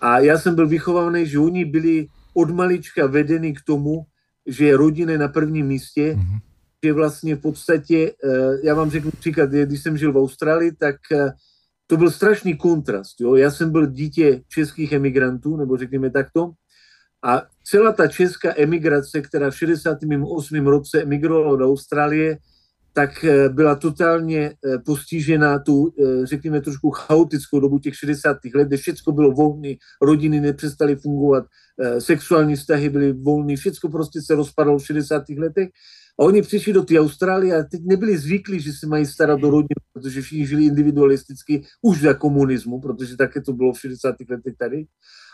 A já jsem byl vychovaný, že oni byli od malička vedeni k tomu, že rodina je na prvním místě, mm-hmm. že vlastně v podstatě, já vám řeknu příklad, když jsem žil v Austrálii, tak to byl strašný kontrast. Jo? Já jsem byl dítě českých emigrantů, nebo řekněme takto, a celá ta česká emigrace, která v šedesátém osmém roce emigrovala do Austrálie, tak byla totálně postižena tu, řekněme, trošku chaotickou dobu těch šedesátých let, kde všechno bylo volné, rodiny nepřestaly fungovat, sexuální vztahy byly volné, všechno prostě se rozpadalo v šedesátých letech. A oni přišli do té Austrálie a teď nebyli zvyklí, že se mají starat o rodinu, protože všichni žili individualisticky už za komunismu, protože také to bylo v šedesátých letech tady.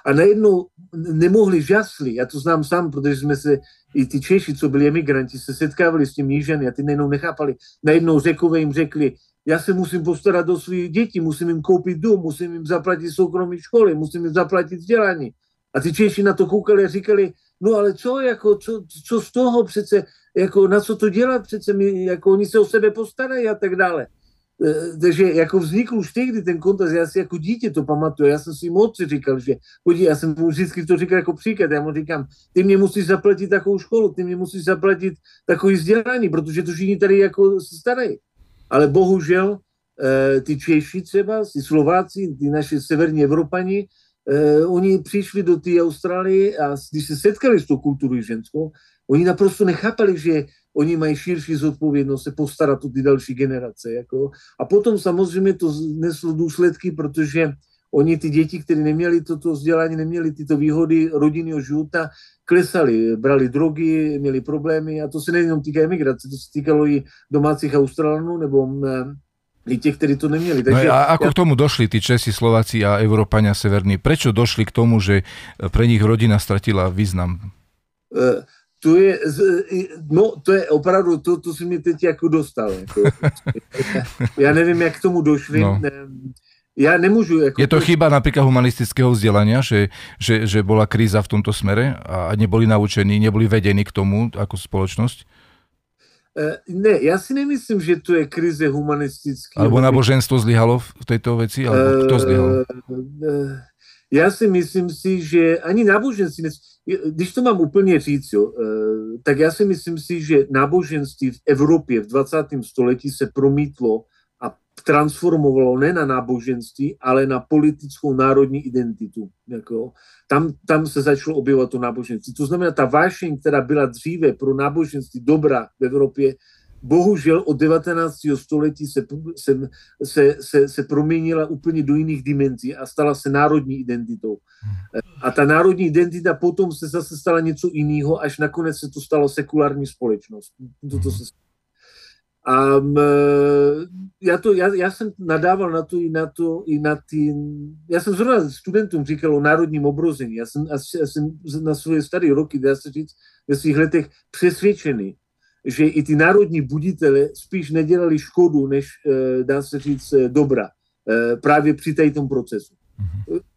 A najednou nemohli žasli, já to znám sám, protože jsme se, i ty Češi, co byli emigranti, se setkávali s těmi Jižany a ty najednou nechápali. Najednou Řekové jim řekli, já se musím postarat o svých děti, musím jim koupit dům, musím jim zaplatit soukromé školy, musím jim zaplatit vzdělání. A ty Češi na to koukali a říkali, no ale co, jako, co, co z toho přece, jako, na co to dělat přece, my, jako, oni se o sebe postarají a tak dále. Takže jako vznikl už tehdy ten kontrast, já si jako dítě to pamatuju, já jsem svým otci říkal, že podívej, já jsem mu vždycky to říkal jako příklad, já mu říkám, ty mě musíš zaplatit takovou školu, ty mě musíš zaplatit takový vzdělání, protože to všichni tady jako se starají. Ale bohužel ty Češi třeba, ty Slováci, ty naši severní Evropani, oni přišli do té Austrálie a když se setkali s tou kulturou ženskou, oni naprosto nechápali, že oni mají širší zodpovědnost se postarat o ty další generace. Jako. A potom samozřejmě to neslo důsledky, protože oni ty děti, které neměli toto vzdělání, neměli tyto výhody rodinného života, klesali, brali drogy, měli problémy a to se nejenom týká emigrace, to se týkalo i domácích Australanů nebo i těch, kteří to neměli. Takže, no a ako ja... k tomu došli tí Česi, Slováci a Európania severní? Prečo došli k tomu, že pre nich rodina ztratila význam? Uh, To je, no to je opravdu, to, to si mě teď jako dostal. Jako, já nevím, jak k tomu došli. No. Já nemůžu... Jako, je to chyba například humanistického vzdělání, že, že, že byla kríza v tomto smere a neboli naučení, neboli vedení k tomu jako společnost? Ne, já si nemyslím, že to je krize humanistického... Alebo náboženstvo zlyhalo v této věci? Alebo kto zlyhal? Já si myslím si, že ani náboženství... Když to mám úplně říct, jo, tak já si myslím si, že náboženství v Evropě v dvacátém století se promítlo a transformovalo ne na náboženství, ale na politickou národní identitu. Jako, tam, tam se začalo objevovat to náboženství. To znamená, ta vášeň, která byla dříve pro náboženství dobra v Evropě, bohužel od devatenáctého století se, se, se, se, se proměnila úplně do jiných dimenzí a stala se národní identitou. A ta národní identita potom se zase stala něco jiného, až nakonec se to stalo sekulární společnost. Toto se A ja, to, ja, ja som nadával na to i na to, i na tým, ja som zrovna studentom říkal o národním obrození. Ja som, ja som na svoje staré roky, dá sa říct, v svých letech presvedčený, že i tí národní buditele spíš nedelali škodu, než, dá sa říct, dobra. Práve pri tejtom procesu.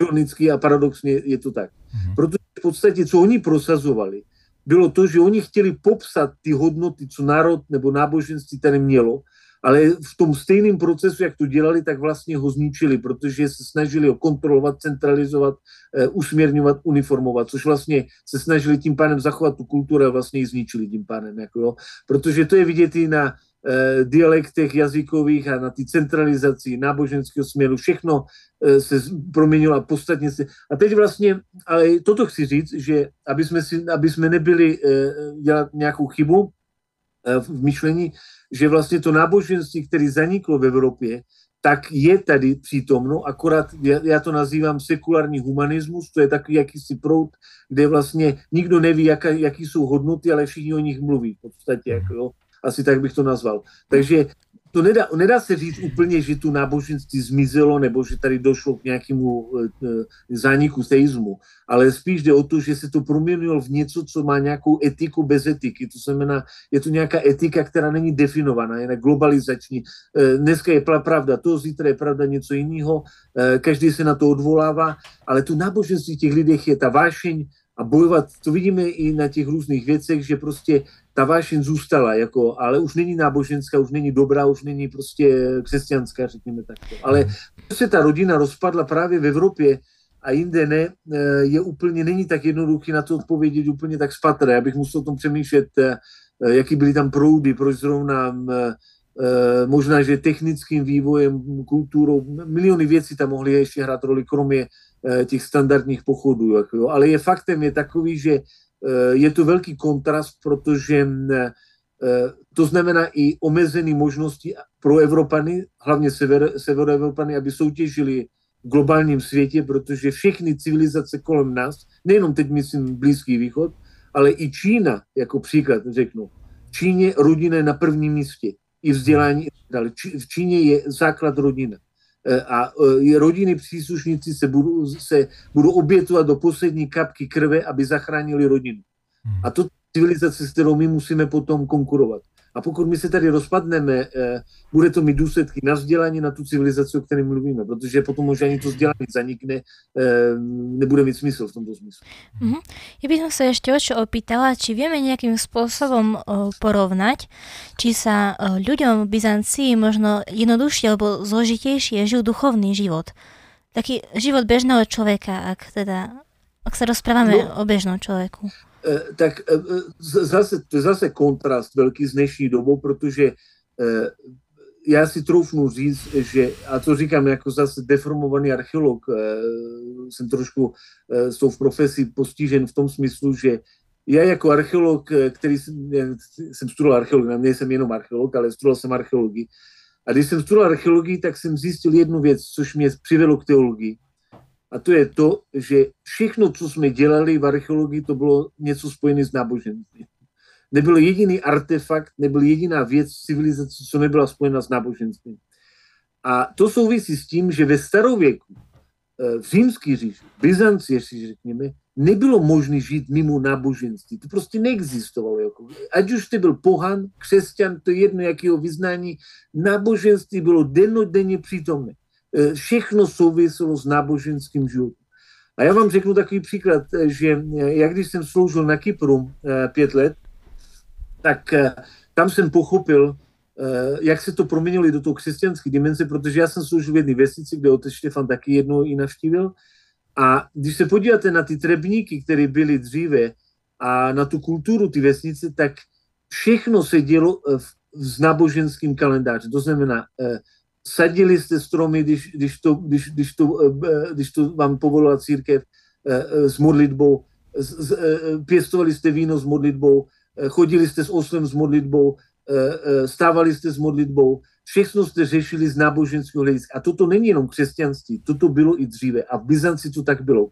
Ironicky a paradoxne je to tak. Protože v podstate, co oni prosazovali, bylo to, že oni chtěli popsat ty hodnoty, co národ nebo náboženství tady mělo, ale v tom stejném procesu, jak to dělali, tak vlastně ho zničili, protože se snažili ho kontrolovat, centralizovat, e, usměrňovat, uniformovat, což vlastně se snažili tím pádem zachovat tu kulturu a vlastně ji zničili tím pádem. Jako jo. Protože to je vidět i na e, dialektech jazykových a na ty centralizaci náboženského směru. Všechno e, se proměnilo a podstatně se... A teď vlastně, ale toto chci říct, že aby jsme, si, aby jsme nebyli e, dělat nějakou chybu e, v myšlení, že vlastně to náboženství, které zaniklo v Evropě, tak je tady přítomno, akorát já, já to nazývám sekulární humanismus, to je takový jakýsi proud, kde vlastně nikdo neví, jaká, jaký jsou hodnoty, ale všichni o nich mluví v podstatě, jako, jo? Asi tak bych to nazval. Takže to nedá, nedá se říct úplně, že tu náboženství zmizelo, nebo že tady došlo k nějakému e, zániku teismu, ale spíš jde o to, že se to proměnilo v něco, co má nějakou etiku bez etiky. To znamená, je to nějaká etika, která není definovaná, je globalizační. E, dneska je pravda to, zítra je pravda něco jiného, e, každý se na to odvolává, ale tu náboženství těch lidech je ta vášeň a bojovat, to vidíme i na těch různých věcech, že prostě ta vášeň zůstala, jako, ale už není náboženská, už není dobrá, už není prostě křesťanská, řekněme takto. Ale když se ta rodina rozpadla právě v Evropě a jinde ne, je úplně, není tak jednoduchý na to odpovědět úplně tak spatra. Já bych musel o tom přemýšlet, jaký byly tam proudy, proč zrovna možná, že technickým vývojem, kulturou, miliony věcí tam mohly ještě hrát roli, kromě těch standardních pochodů. Jako, ale je faktem je takový, že je to velký kontrast, protože to znamená i omezené možnosti pro Evropany, hlavně sever, severoevropany, aby soutěžili v globálním světě, protože všechny civilizace kolem nás, nejenom teď myslím Blízký východ, ale i Čína, jako příklad řeknu, v Číně rodina je na prvním místě, i vzdělání, v Číně je základ rodina. A rodiny příslušníci se budou, se budou obětovat do poslední kapky krve, aby zachránili rodinu. A to civilizace, s kterou my musíme potom konkurovat. A pokud my se tady rozpadneme, bude to mít důsledky na vzdělání, na tu civilizaci, o které mluvíme, protože potom možná ani to vzdělání zanikne, nebude mít smysl v tomto smyslu. Uh-huh. Ja by som sa ešte o čo opýtala, či vieme nejakým spôsobom porovnať, či sa ľuďom v Byzancii možno jednoduchšie alebo zložitejšie žil duchovný život. Taký život bežného človeka, ak teda, ak sa rozprávame no. o bežnom človeku. Tak zase, to je zase kontrast velký s dnešní dobou, protože já si troufnu říct, že, a to říkám jako zase deformovaný archeolog, jsem trošku s tou profesí postižen v tom smyslu, že já jako archeolog, který jsem, jsem studoval archeologii, nejsem jenom archeolog, ale studoval jsem archeologii. A když jsem studoval archeologii, tak jsem zjistil jednu věc, což mě přivedlo k teologii. A to je to, že všechno, co jsme dělali v archeologii, to bylo něco spojené s náboženstvím. Nebyl jediný artefakt, nebyl jediná věc v civilizaci, co nebyla spojena s náboženstvím. A to souvisí s tím, že ve starověku, v římské říši, v Byzanci, ještě řekněme, nebylo možné žít mimo náboženství. To prostě neexistovalo. Ať už to byl pohan, křesťan, to jedno jakého vyznání, náboženství bylo dennodenně přítomné. Všechno souviselo s náboženským životem. A já vám řeknu takový příklad, že já když jsem sloužil na Kypru pět let, tak tam jsem pochopil, jak se to proměnilo do toho křesťanské dimenze, protože já jsem sloužil v jedné vesnici, kde otec Štefan taky jednou i navštívil. A když se podíváte na ty trebníky, které byly dříve a na tu kulturu ty vesnice, tak všechno se dělo s náboženským kalendářem. To znamená sadili jste stromy, když, když, to, když, když, to, když to vám povolila církev s modlitbou, pěstovali jste víno s modlitbou, chodili jste s oslem s modlitbou, stávali jste s modlitbou, všechno jste řešili z náboženského hlediska. A toto není jenom křesťanství, toto bylo i dříve a v Byzanci to tak bylo.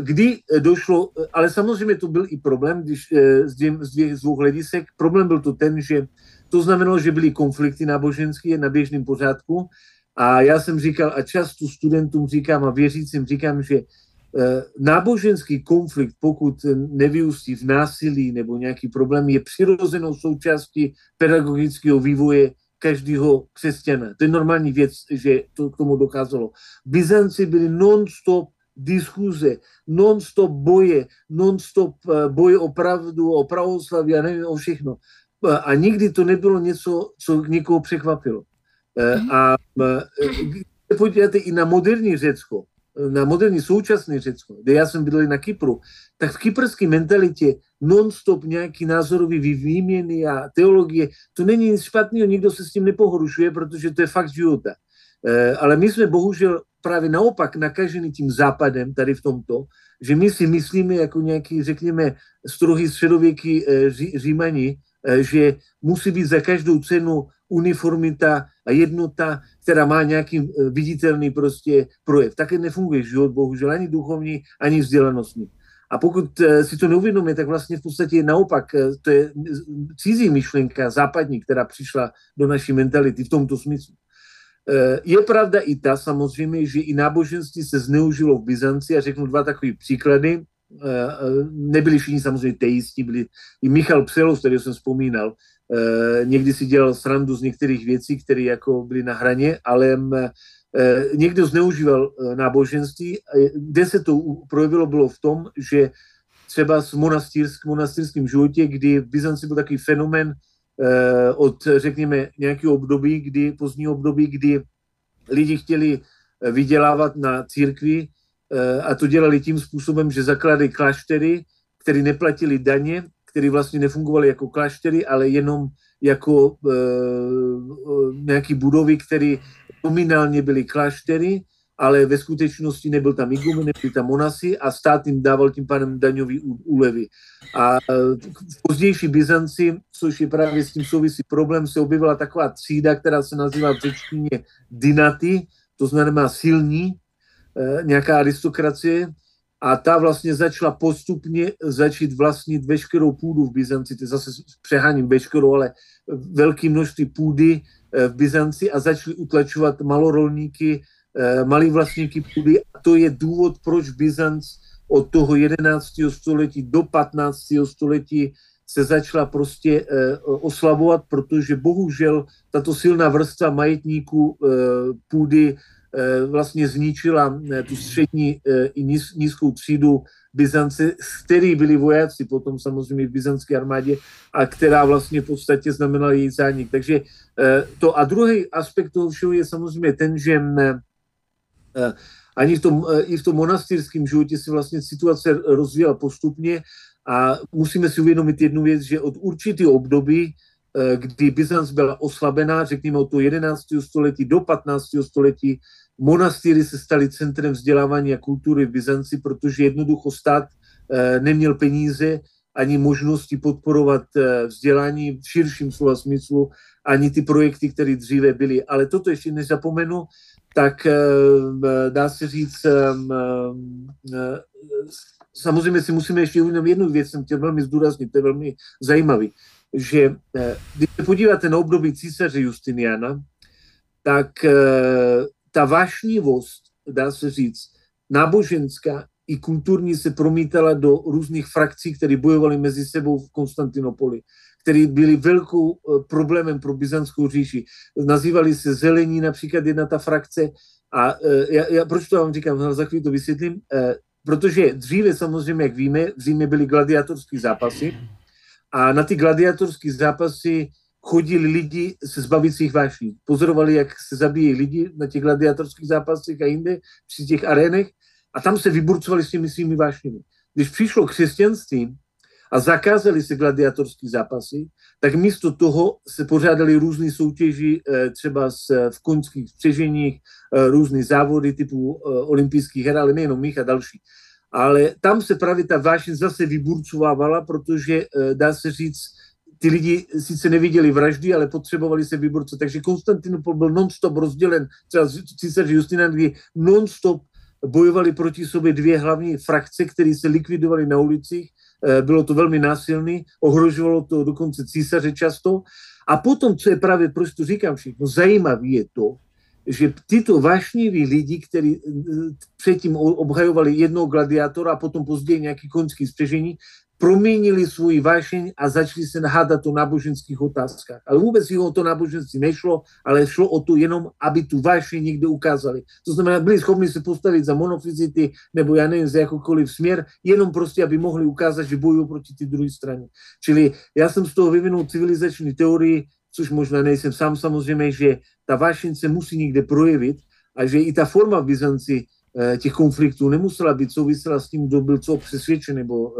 Kdy došlo, ale samozřejmě to byl i problém, když z, dvě, z, dvě, z dvou hledisek, problém byl to ten, že to znamenalo, že byly konflikty náboženské na běžném pořádku a já jsem říkal a často studentům říkám a věřícím říkám, že náboženský konflikt, pokud nevyústí v násilí nebo nějaký problém, je přirozenou součástí pedagogického vývoje každého křesťana. To je normální věc, že to k tomu dokázalo. Byzanci byli non-stop diskuze, non-stop boje, non-stop boje o pravdu, o pravoslaví a nevím, o všechno. A nikdy to nebylo něco, co někoho překvapilo. A podívejte i na moderní Řecko, na moderní současné Řecko, kde já jsem bydlel na Kypru, tak v kyperské mentalitě non-stop nějaký názorový výměny a teologie, to není nic špatného, nikdo se s tím nepohoršuje, protože to je fakt života. Ale my jsme bohužel právě naopak nakažený tím západem tady v tomto, že my si myslíme jako nějaký, řekněme, strohý středověký Římani, že musí být za každou cenu uniformita a jednota, která má nějaký viditelný prostě projev. Také nefunguje život, bohužel, ani duchovní, ani vzdělanostní. A pokud si to neuvědomí, tak vlastně v podstatě naopak, to je cizí myšlenka západní, která přišla do naší mentality v tomto smyslu. Je pravda i ta samozřejmě, že i náboženství se zneužilo v Byzanci. Já řeknu dva takové příklady. Nebyli všichni samozřejmě teisti, byli i Michal Pselos, který jsem vzpomínal, někdy si dělal srandu z některých věcí, které jako byly na hraně, ale někdo zneužíval náboženství. Kde se to projevilo, bylo v tom, že třeba v monastýrském životě, kdy v Byzanci byl takový fenomén od, řekněme, nějakého období, kdy, pozdního období, kdy lidi chtěli vydělávat na církvi a to dělali tím způsobem, že zakládali kláštery, které neplatili daně, které vlastně nefungovaly jako kláštery, ale jenom jako e, nějaké budovy, které nominálně byly kláštery, ale ve skutečnosti nebyl tam igumen, nebyli tam monasi a stát jim dával tím pádem daňový úlevy. A v pozdější Byzanci, což je právě s tím souvisí problém, se objevila taková třída, která se nazývá v řečtině dynaty, to znamená silní, nějaká aristokracie a ta vlastně začala postupně začít vlastnit veškerou půdu v Byzanci, to zase přeháním veškerou, ale velké množství půdy v Byzanci a začali utlačovat malorolníky, malí vlastníky půdy a to je důvod, proč Byzanc od toho jedenáctého století do patnáctého století se začala prostě oslabovat, protože bohužel tato silná vrstva majetníků půdy vlastně zničila tu střední i níz, nízkou třídu Byzance, z který byli vojáci potom samozřejmě v byzantské armádě a která vlastně v podstatě znamenala její zánik. Takže to a druhý aspekt toho všeho je samozřejmě ten, že ani v tom, i v tom monastýrském životě se vlastně situace rozvíjela postupně a musíme si uvědomit jednu věc, že od určitého období, kdy Byzanc byla oslabená, řekněme od toho jedenáctého století do patnáctého století, monastýry se staly centrem vzdělávání a kultury v Byzanci, protože jednoducho stát neměl peníze ani možnosti podporovat vzdělání v širším slova smyslu, ani ty projekty, které dříve byly. Ale toto ještě nezapomenu, tak dá se říct, samozřejmě si musíme ještě uvědomit jednu věc, jsem chtěl velmi zdůraznit, to je velmi zajímavý, že když se podíváte na období císaře Justiniana, tak ta vášnivost, dá se říct, náboženská i kulturní se promítala do různých frakcí, které bojovaly mezi sebou v Konstantinopoli, které byly velkou problémem pro byzantskou říši. Nazývali se zelení například jedna ta frakce. A já, já, proč to vám říkám, za chvíli to vysvětlím, protože dříve samozřejmě, jak víme, v Římě byly gladiátorské zápasy a na ty gladiátorské zápasy chodili lidi se zbavicích vášní. Pozorovali, jak se zabíjí lidi na těch gladiátorských zápasech a jinde, při těch arénech, a tam se vyburcovali s těmi svými vášněmi. Když přišlo křesťanství a zakázali si gladiatorské zápasy, tak místo toho se pořádali různé soutěži, třeba v koňských střeženích, různé závody typu olympijských her, ale nejenom mých a další. Ale tam se právě ta vášeň zase vyburcovávala, protože dá se říct, ty lidi sice neviděli vraždy, ale potřebovali se vyburcovat. Takže Konstantinopol byl non-stop rozdělen, třeba císař Justinian, kdy non-stop bojovali proti sobě dvě hlavní frakce, které se likvidovaly na ulicích. Bylo to velmi násilné, ohrožovalo to dokonce císaře často. A potom, co je právě, proč to říkám všechno, zajímavé je to, že tyto vášniví lidi, kteří předtím obhajovali jednoho gladiátora a potom později nějaký koňský střežení, proměnili svoji vášeň a začali se hádat o náboženských otázkách. Ale vůbec jim o to náboženství nešlo, ale šlo o to jenom, aby tu vášeň někde ukázali. To znamená, byli schopni se postavit za monofizity nebo já nevím, za jakýkoliv směr, jenom prostě, aby mohli ukázat, že bojují proti té druhé straně. Čili já jsem z toho vyvinul civilizační teorii, což možná nejsem sám samozřejmě, že ta vášeň se musí někde projevit a že i ta forma v Byzanci těch konfliktů nemusela být souvisela s tím, kdo byl co přesvědčen nebo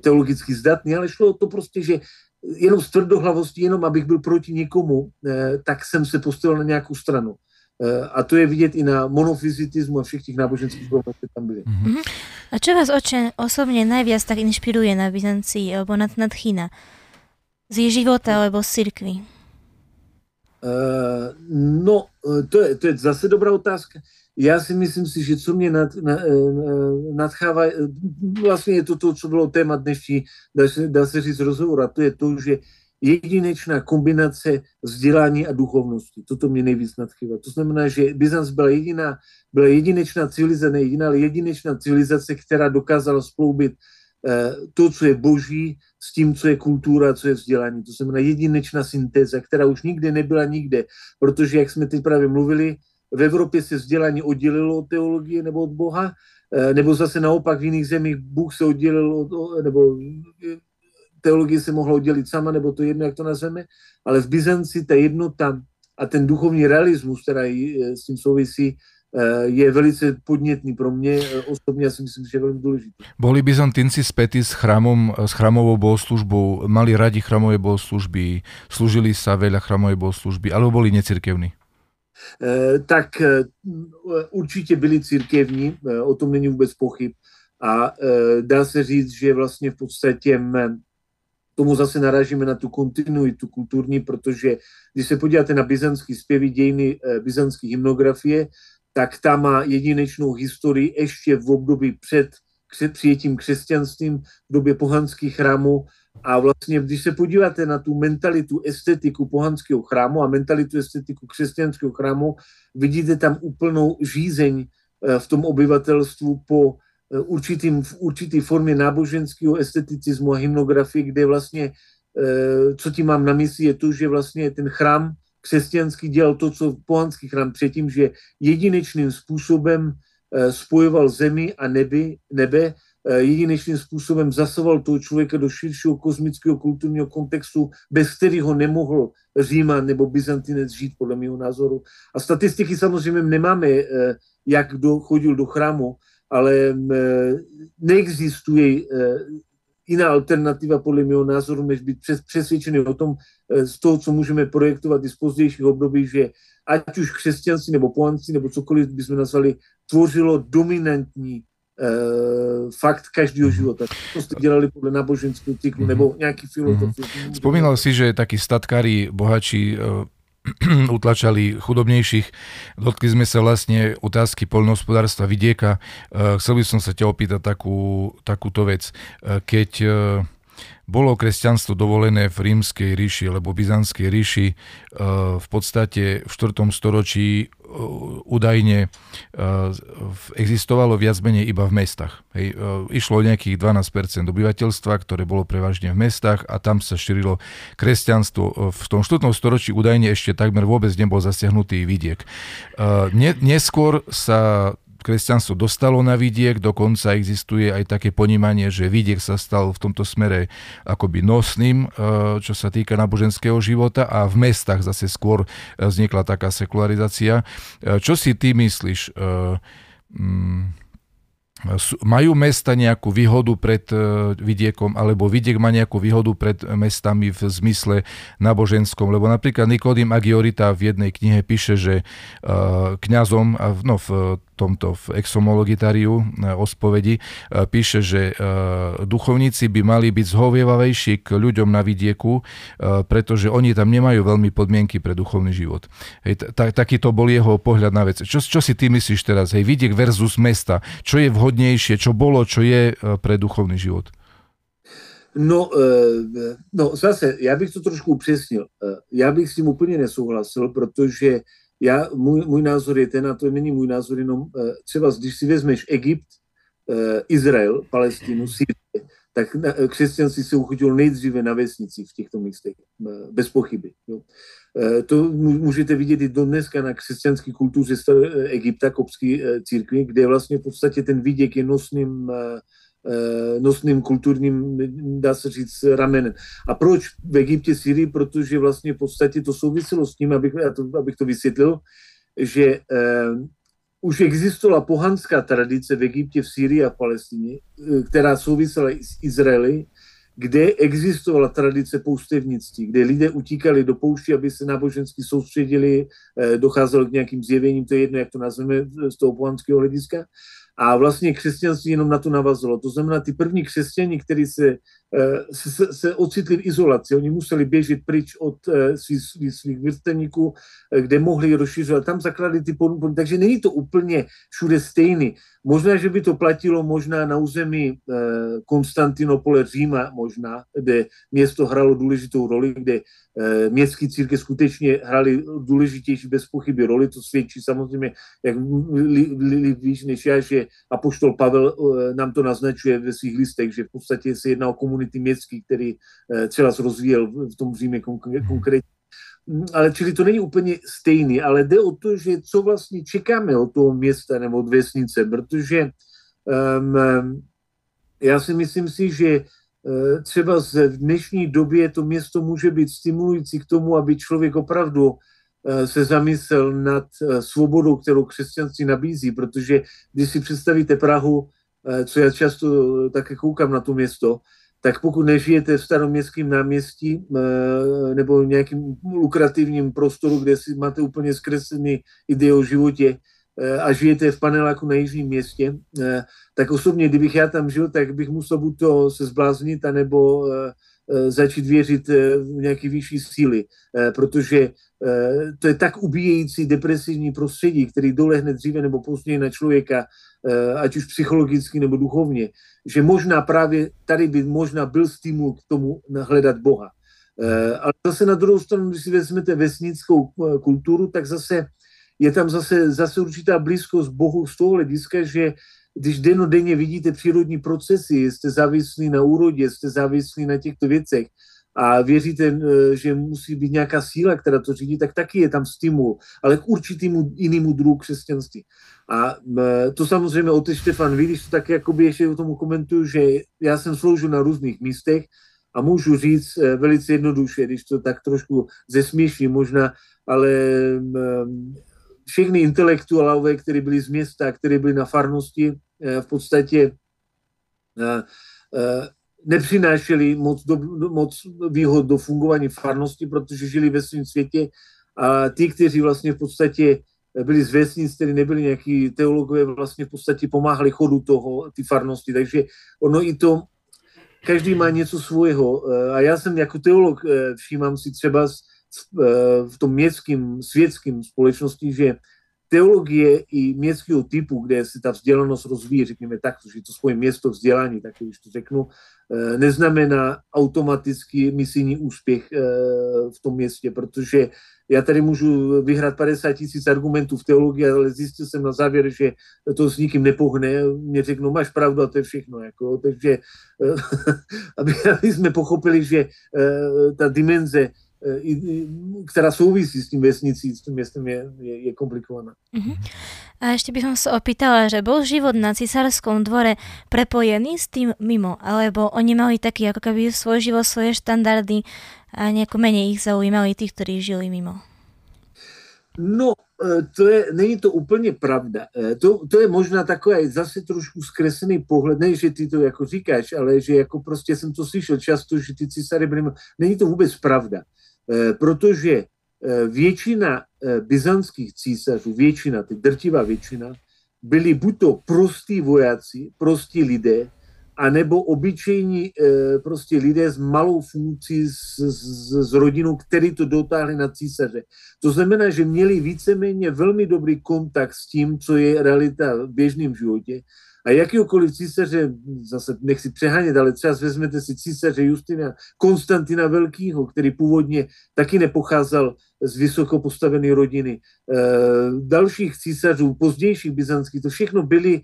teologicky zdatný, ale šlo o to prostě, že jenom z tvrdohlavosti, jenom abych byl proti někomu, tak jsem se postavil na nějakou stranu. A to je vidět i na monofizitismu a všech těch náboženských problémů, které tam byly. Mm-hmm. A čo vás oče, osobně najviac tak inšpiruje na Byzancii alebo nad, nad China? Z jej života alebo z cirkvi? Uh, no, to je, to je zase dobrá otázka. Já si myslím si, že co mě nad, na, nadchává, vlastně je to to, co bylo téma dnešní, dá se, dá se říct rozhovor, a to je to, že jedinečná kombinace vzdělání a duchovnosti. Toto mě nejvíc nadchývá. To znamená, že Byzanc byla jediná, byla jedinečná civilizace, ne jediná, ale jedinečná civilizace, která dokázala skloubit to, co je boží, s tím, co je kultura, co je vzdělání. To znamená jedinečná syntéza, která už nikdy nebyla nikde, protože, jak jsme teď právě mluvili, v Evropě se vzdělání oddělilo od teologie nebo od Boha, nebo zase naopak v jiných zemích Bůh se oddělil, od, nebo teologie se mohla oddělit sama, nebo to jedno, jak to nazveme, ale v Byzanci ta jednota a ten duchovní realismus, který s tím souvisí, je velice podnetný pro mňa osobne, ja si myslím, že je veľmi dôležitý. Boli Byzantinci spätí s chrámom, s chrámovou bohoslúžbou, mali radi chrámové bohoslúžby, slúžili sa veľa chrámovej bohoslúžby, alebo boli necirkevní? E, tak e, určite byli cirkevní, e, o tom není vôbec pochyb. A e, dá sa říct, že vlastne v podstate m, tomu zase narážíme na tu kontinuitu kultúrní, pretože když sa podívate na byzantský spievy, dejiny e, byzantských hymnografie, tak tá má jedinečnou historii ešte v období před přijetím křesťanstvím, v době pohanských chrámů. A vlastně, když se podíváte na tu mentalitu, estetiku pohanského chrámu a mentalitu, estetiku křesťanského chrámu, vidíte tam úplnou žízeň v tom obyvatelstvu po určitým, v určitý formě náboženského esteticismu a hymnografie, kde vlastně, co tím mám na mysli, je to, že vlastně ten chrám křesťanský dělal to, co pohanský chrám předtím, že jedinečným způsobem spojoval zemi a neby, nebe, jedinečným způsobem zasoval toho člověka do širšího kosmického kulturního kontextu, bez kterého nemohl Říman nebo Byzantinec žít, podle mého názoru. A statistiky samozřejmě nemáme, jak kdo chodil do chrámu, ale neexistuje iná alternativa podle mého názoru, než být přesvědčený o tom, z toho, co můžeme projektovat i z pozdějších období, že ať už křesťanství nebo pohanství nebo cokoliv bychom nazvali, tvořilo dominantní Uh, fakt každého života. To ste delali podľa náboženského cyklu, mm-hmm. nebo nejaký filozofický. Mm-hmm. Spomínal si, že takí statkári, bohači uh, utlačali chudobnejších. Dotkli sme sa vlastne otázky poľnohospodárstva, vidieka. Uh, chcel by som sa ťa opýtať takú, takúto vec. Uh, keď uh, bolo kresťanstvo dovolené v rímskej ríši alebo byzantskej ríši, uh, v podstate v štvrtom storočí údajne existovalo viac menej iba v mestách. Hej. Išlo o nejakých dvanásť percent obyvateľstva, ktoré bolo prevažne v mestách a tam sa šírilo kresťanstvo. V tom štvrtom storočí údajne ešte takmer vôbec nebol zasiahnutý vidiek. Neskôr sa kresťanstvo dostalo na vidiek, dokonca existuje aj také ponímanie, že vidiek sa stal v tomto smere akoby nosným, čo sa týka náboženského života a v mestách zase skôr vznikla taká sekularizácia. Čo si ty myslíš? majú mesta nejakú výhodu pred vidiekom, alebo vidiek má nejakú výhodu pred mestami v zmysle náboženskom. Lebo napríklad Nikodim Agiorita v jednej knihe píše, že kňazom, no v tomto v exhomologitariu o spovedi, píše, že duchovníci by mali byť zhovievavejší k ľuďom na vidieku, pretože oni tam nemajú veľmi podmienky pre duchovný život. Hej, taký to bol jeho pohľad na vec. Čo, čo si ty myslíš teraz? Hej, vidiek versus mesta. Čo je vhodné? Hodnejšie, čo bolo, čo je pre duchovný život? No, no zase, já bych to trošku upřesnil. Já bych s tím úplně nesouhlasil, protože já, můj, můj názor je ten, a to není můj názor, jenom třeba, když si vezmeš Egypt, Izrael, Palestínu, Sýrii, tak křesťanství se uchytilo nejdříve na vesnicích v těchto místech, bez pochyby. Jo. To můžete vidět i dneska na křesťanské kultuře Egypta, koptské církvi, kde vlastně v podstatě ten viděk je nosným, nosným kulturním, dá se říct, ramenem. A proč v Egyptě, Syrii? Protože vlastně v podstatě to souviselo s tím, abych, abych to vysvětlil, že už existovala pohanská tradice v Egyptě, v Sýrii a v Palestině, která souvisela s Izraeli, kde existovala tradice poustevnictví, kde lidé utíkali do poušti, aby se nábožensky soustředili, docházelo k nějakým zjevením, to je jedno, jak to nazveme z toho pohanského hlediska. A vlastně křesťanství jenom na to navazilo. To znamená, ty první křesťani, kteří se, se, se ocitli v izolaci, oni museli běžet pryč od svých, svých, svých vrstevníků, kde mohli rozšířovat. Tam zakládali ty podmínky. Takže není to úplně všude stejný. Možná, že by to platilo možná na území Konstantinopole, Říma možná, kde město hralo důležitou roli, kde městské církev skutečně hrály důležitější bez pochyby roli. To svědčí samozřejmě, jak víš než já, že apoštol Pavel nám to naznačuje ve svých listech, že v podstatě se jedná o komunity městský, který třeba rozvíjel v tom Římě konkrétně. Ale čili to není úplně stejný, ale jde o to, že co vlastně čekáme od toho města nebo od vesnice, protože um, já si myslím si, že uh, třeba v dnešní době to město může být stimulující k tomu, aby člověk opravdu se zamyslel nad svobodou, kterou křesťanství nabízí, protože když si představíte Prahu, co já často také koukám na to město, tak pokud nežijete v staroměstském náměstí nebo nějakým lukrativním prostoru, kde si máte úplně zkreslený ideje o životě a žijete v paneláku na jižním městě, tak osobně, kdybych já tam žil, tak bych musel buď to se zbláznit, anebo začít věřit v nějaké vyšší síly, protože to je tak ubíjející depresivní prostředí, který dolehne dříve nebo později na člověka, ať už psychologicky nebo duchovně, že možná právě tady by možná byl stimul k tomu hledat Boha. Ale zase na druhou stranu, když si vezmete vesnickou kulturu, tak zase je tam zase, zase určitá blízkost Bohu z toho hlediska, že když dennodenně vidíte přírodní procesy, jste závislí na úrodě, jste závislí na těchto věcech a věříte, že musí být nějaká síla, která to řídí, tak taky je tam stimul, ale k určitému jinému druhu křesťanství. A to samozřejmě otec Štefan Víliš, to taky jakoby ještě o tom komentuju, že já jsem sloužil na různých místech a můžu říct velice jednoduše, když to tak trošku zesměším možná, ale všechny intelektuálové, kteří byli z města, kteří byli na farnosti, v podstatě nepřinášeli moc, do, moc výhod do fungování farnosti, protože žili ve svém světě a ti, kteří vlastně v podstatě byli z vesnic, kteří nebyli nějaký teologové, vlastně v podstatě pomáhali chodu toho, ty farnosti. Takže ono i to, každý má něco svého. A já jsem jako teolog všímám si třeba v tom městském, světském společnosti, že teologie i městského typu, kde se ta vzdělanost rozvíjí, řekněme tak, že to svoje město vzdělání, tak když to řeknu, neznamená automaticky misijní úspěch v tom městě, protože já tady můžu vyhrát padesát tisíc argumentů v teologii, ale zjistil jsem na závěr, že to s nikým nepohne. Mě řeknou, máš pravdu a to je všechno. Jako, takže aby, aby jsme pochopili, že ta dimenze, ktorá súvisí s tým vesnicí, s tým miestom je, je, je komplikovaná. Uh-huh. A ešte by som sa opýtala, že bol život na cisárskom dvore prepojený s tým mimo, alebo oni mali taký ako keby svoj život, svoje štandardy a nejako menej ich zaujímali tých, ktorí žili mimo? No, to je, není to úplně pravda. To, to je možná takový zase trošku zkreslený pohled, ne, že ty to jako říkáš, ale že jako prostě jsem to slyšel často, že ty císaři byli... Není to vůbec pravda, protože většina byzantských císařů, většina, ty drtivá většina, byli buď to prostí vojáci, prostí lidé, anebo obyčejní prostě lidé s malou funkcí, s, s, s rodinou, který to dotáhli na císaře. To znamená, že měli víceméně velmi dobrý kontakt s tím, co je realita v běžném životě. A jakýkoliv císaře, zase nechci přehánět, ale třeba vezmete si císaře Justina, Konstantina Velkýho, který původně taky nepocházel z vysoko postavené rodiny. E, dalších císařů, pozdějších byzantských, to všechno byli e,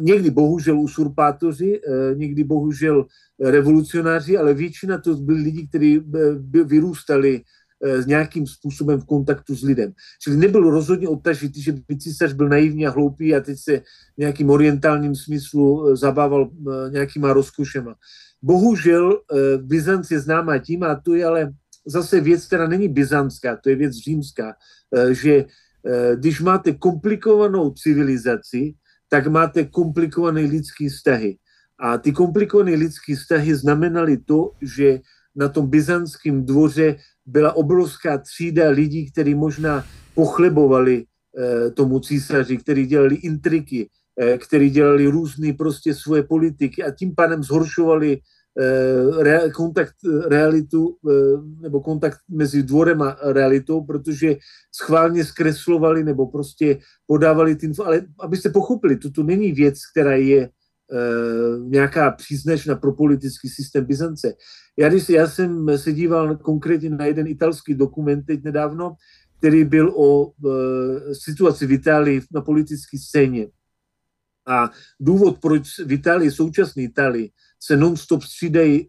někdy bohužel usurpátoři, e, někdy bohužel revolucionáři, ale většina to byli lidi, kteří vyrůstali s nějakým způsobem v kontaktu s lidem. Čili nebyl rozhodně odtažitý, že by císař byl naivní a hloupý a teď se v nějakým orientálním smyslu zabával nějakýma rozkošema. Bohužel Byzanc je známá tím, a to je ale zase věc, která není byzantská, to je věc římská, že když máte komplikovanou civilizaci, tak máte komplikované lidské vztahy. A ty komplikované lidské vztahy znamenaly to, že na tom byzantském dvoře byla obrovská třída lidí, kteří možná pochlebovali e, tomu císaři, kteří dělali intriky, e, kteří dělali různé prostě svoje politiky a tím pádem zhoršovali e, re, kontakt realitu e, nebo kontakt mezi dvorem a realitou, protože schválně zkreslovali nebo prostě podávali tím, ale abyste pochopili, toto není věc, která je nějaká příznačná pro politický systém Byzance. Já, když, já jsem se díval konkrétně na jeden italský dokument teď nedávno, který byl o e, situaci v Itálii na politické scéně. A důvod, proč v Itálii, současné Itálii, se non-stop střídají e,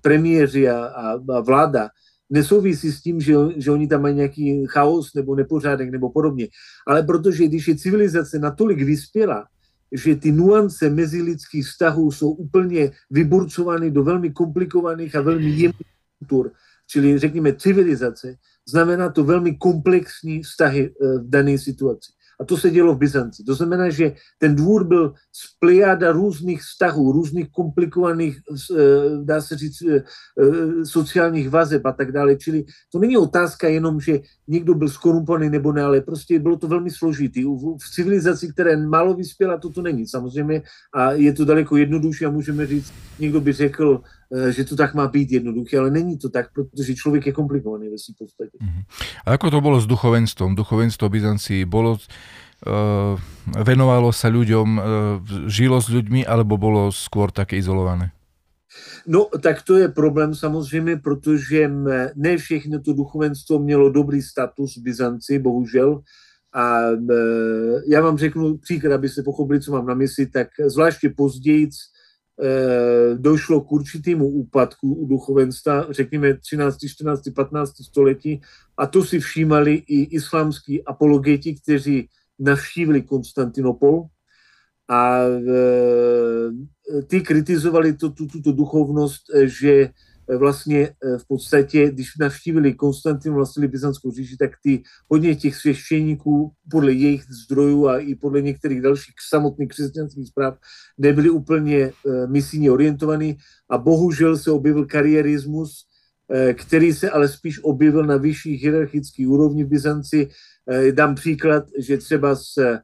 premiéři a, a vláda, nesouvisí s tím, že, že oni tam mají nějaký chaos nebo nepořádek nebo podobně. Ale protože když je civilizace natolik vyspělá, že ty nuance mezilidských vztahů jsou úplně vyburcovány do velmi komplikovaných a velmi jemných kultur, čili řekněme civilizace, znamená to velmi komplexní vztahy v dané situaci. A to se dělo v Byzanci. To znamená, že ten dvůr byl spliáda různých vztahů, různých komplikovaných, dá se říct, sociálních vazeb a tak dále. Čili to není otázka jenom, že někdo byl skorumpovaný nebo ne, ale prostě bylo to velmi složitý. V civilizaci, která málo vyspěla, to to není samozřejmě a je to daleko jednodušší a můžeme říct, někdo by řekl, že to tak má být jednoduché, ale není to tak, protože člověk je komplikovaný ve svým podstatě. A jako to bylo s duchovenstvom? Duchovenstvo Byzancí bylo, venovalo se ľuďom, žilo s ľuďmi, alebo bylo skôr také izolované? No, tak to je problém samozřejmě, protože ne všechno to duchovenstvo mělo dobrý status v Byzanci, bohužel. A já vám řeknu příklad, aby se pochopili, co mám na mysli, tak zvláště později došlo k určitému úpadku u duchovenstva, řekněme třinácté, čtrnácté, patnácté století a to si všímali i islámskí apologeti, kteří navštívili Konstantinopol a e, ty kritizovali to, tu, tuto duchovnost, že vlastně v podstatě, když navštívili Konstantin, vlastnili Byzantskou říši, tak ty, hodně těch svěštěníků podle jejich zdrojů a i podle některých dalších samotných křesťanských zpráv nebyli úplně e, misijně orientovaní a bohužel se objevil kariérismus, e, který se ale spíš objevil na vyšší hierarchické úrovni v Byzanci. E, dám příklad, že třeba z e,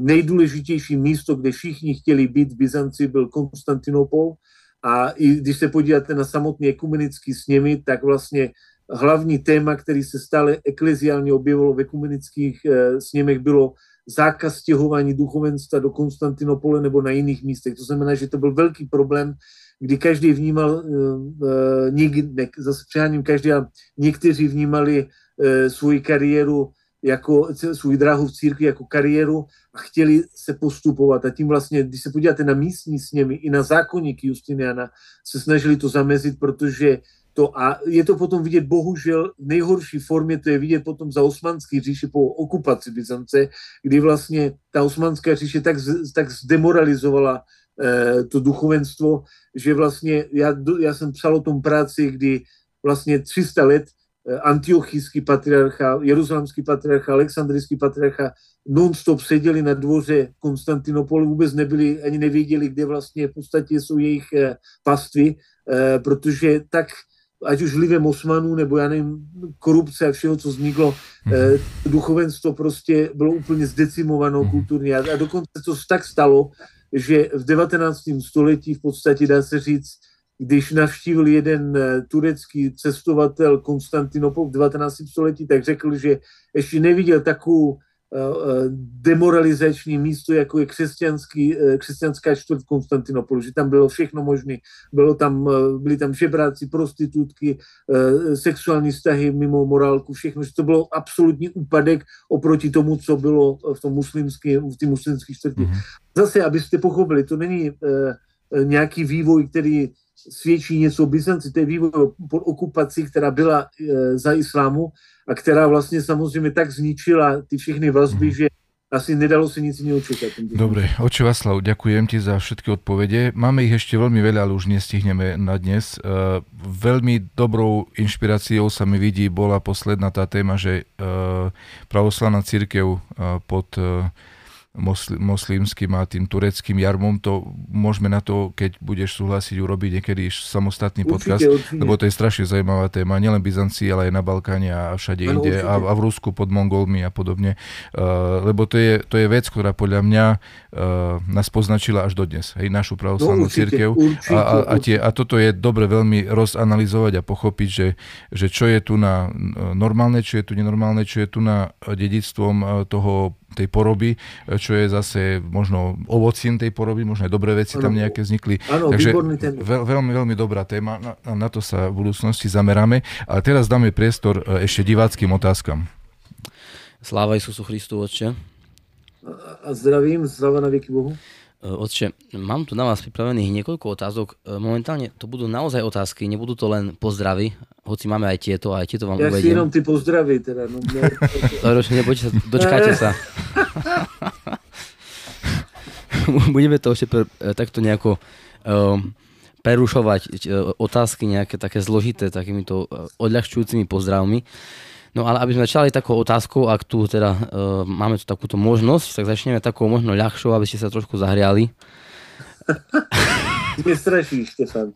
nejdůležitější místo, kde všichni chtěli být v Byzanci, byl Konstantinopol. A i když se podíváte na samotné ekumenické sněmy, tak vlastně hlavní téma, který se stále ekleziálně objevilo v ekumenických e, sněmech, bylo zákaz stěhování duchovenstva do Konstantinopole nebo na jiných místech. To znamená, že to byl velký problém, kdy každý vnímal, e, nikdy, zase přeháním každý, ale někteří vnímali e, svoji kariéru, jako svůj dráhu v církvi jako kariéru a chtěli se postupovat. A tím vlastně, když se podíváte na místní sněmy i na zákonníky Justiniana, se snažili to zamezit, protože to, a je to potom vidět bohužel v nejhorší formě, to je vidět potom za osmanský říši po okupaci Byzance, kdy vlastně ta osmanská říše tak, tak zdemoralizovala eh, to duchovenstvo, že vlastně, já, já jsem psal o tom práci, kdy vlastně tři sta let antiochijský patriarcha, jeruzalemský patriarcha, alexandrijský patriarcha non-stop seděli na dvoře Konstantinopolu, vůbec nebyli, ani nevěděli, kde vlastně v podstatě jsou jejich pastvy, protože tak, ať už vlivem Osmanů, nebo já nevím, korupce a všeho, co vzniklo, duchovenstvo prostě bylo úplně zdecimovanou kulturně. A dokonce to tak stalo, že v devatenáctém století v podstatě dá se říct, když navštívil jeden turecký cestovatel Konstantinopol v devatenáctém století, tak řekl, že ještě neviděl takovou demoralizační místo, jako je křesťanský, křesťanská čtvrť Konstantinopolu, že tam bylo všechno možné. Bylo tam, byli tam žebráci, prostitutky, sexuální vztahy mimo morálku, všechno. Že to bylo absolutní úpadek oproti tomu, co bylo v tom muslimském, v té muslimské čtvrti. Zase, abyste pochopili, to není nějaký vývoj, který svědčí něco o Byzanci, to je vývoj pod okupací, která byla e, za islámu a která vlastně samozřejmě tak zničila ty všechny vazby, mm. že asi nedalo si nic iného čakať. Dobre, oče Václav, ďakujem ti za všetky odpovede. Máme ich ešte veľmi veľa, ale už nestihneme na dnes. E, veľmi dobrou inšpiráciou sa mi vidí bola posledná tá téma, že e, pravoslavná cirkev e, pod... E, moslimským a tým tureckým jarmom, to môžeme na to, keď budeš súhlasiť, urobiť niekedy samostatný podcast, určite, určite. Lebo to je strašne zaujímavá téma, nielen Byzancii, ale aj na Balkáne a všade ano, inde, a, a v Rusku pod Mongolmi a podobne, uh, lebo to je, to je vec, ktorá podľa mňa uh, nás poznačila až dodnes, hej, našu pravoslavnú no, cirkev určite, a, a, a, tie, a toto je dobre veľmi rozanalizovať a pochopiť, že, že čo je tu na normálne, čo je tu nenormálne, čo je tu na dedičstvom toho tej poroby, čo je zase možno ovocím tej poroby, možno aj dobré veci ano, tam nejaké vznikli. Ano, takže veľ, veľmi, veľmi dobrá téma, na, na to sa v budúcnosti zameráme. A teraz dáme priestor ešte diváckým otázkam. Sláva Isusu Christu, otče. A zdravím, sláva na veky Bohu. Otče, mám tu na vás pripravených niekoľko otázok. Momentálne to budú naozaj otázky, nebudú to len pozdravy, hoci máme aj tieto, aj tieto vám ja uvediem. Ja si jenom ty pozdraví teda. No, ne... Ročne, nebojte sa, dočkáte sa. Budeme to ešte per, takto nejako um, prerušovať otázky nejaké také zložité, takýmito odľahčujúcimi pozdravmi. No ale aby sme začali takou otázkou, ak tu teda e, máme tu takúto možnosť, tak začneme takou možno ľahšou, aby ste sa trošku zahriali. Sme strašní, Štefán.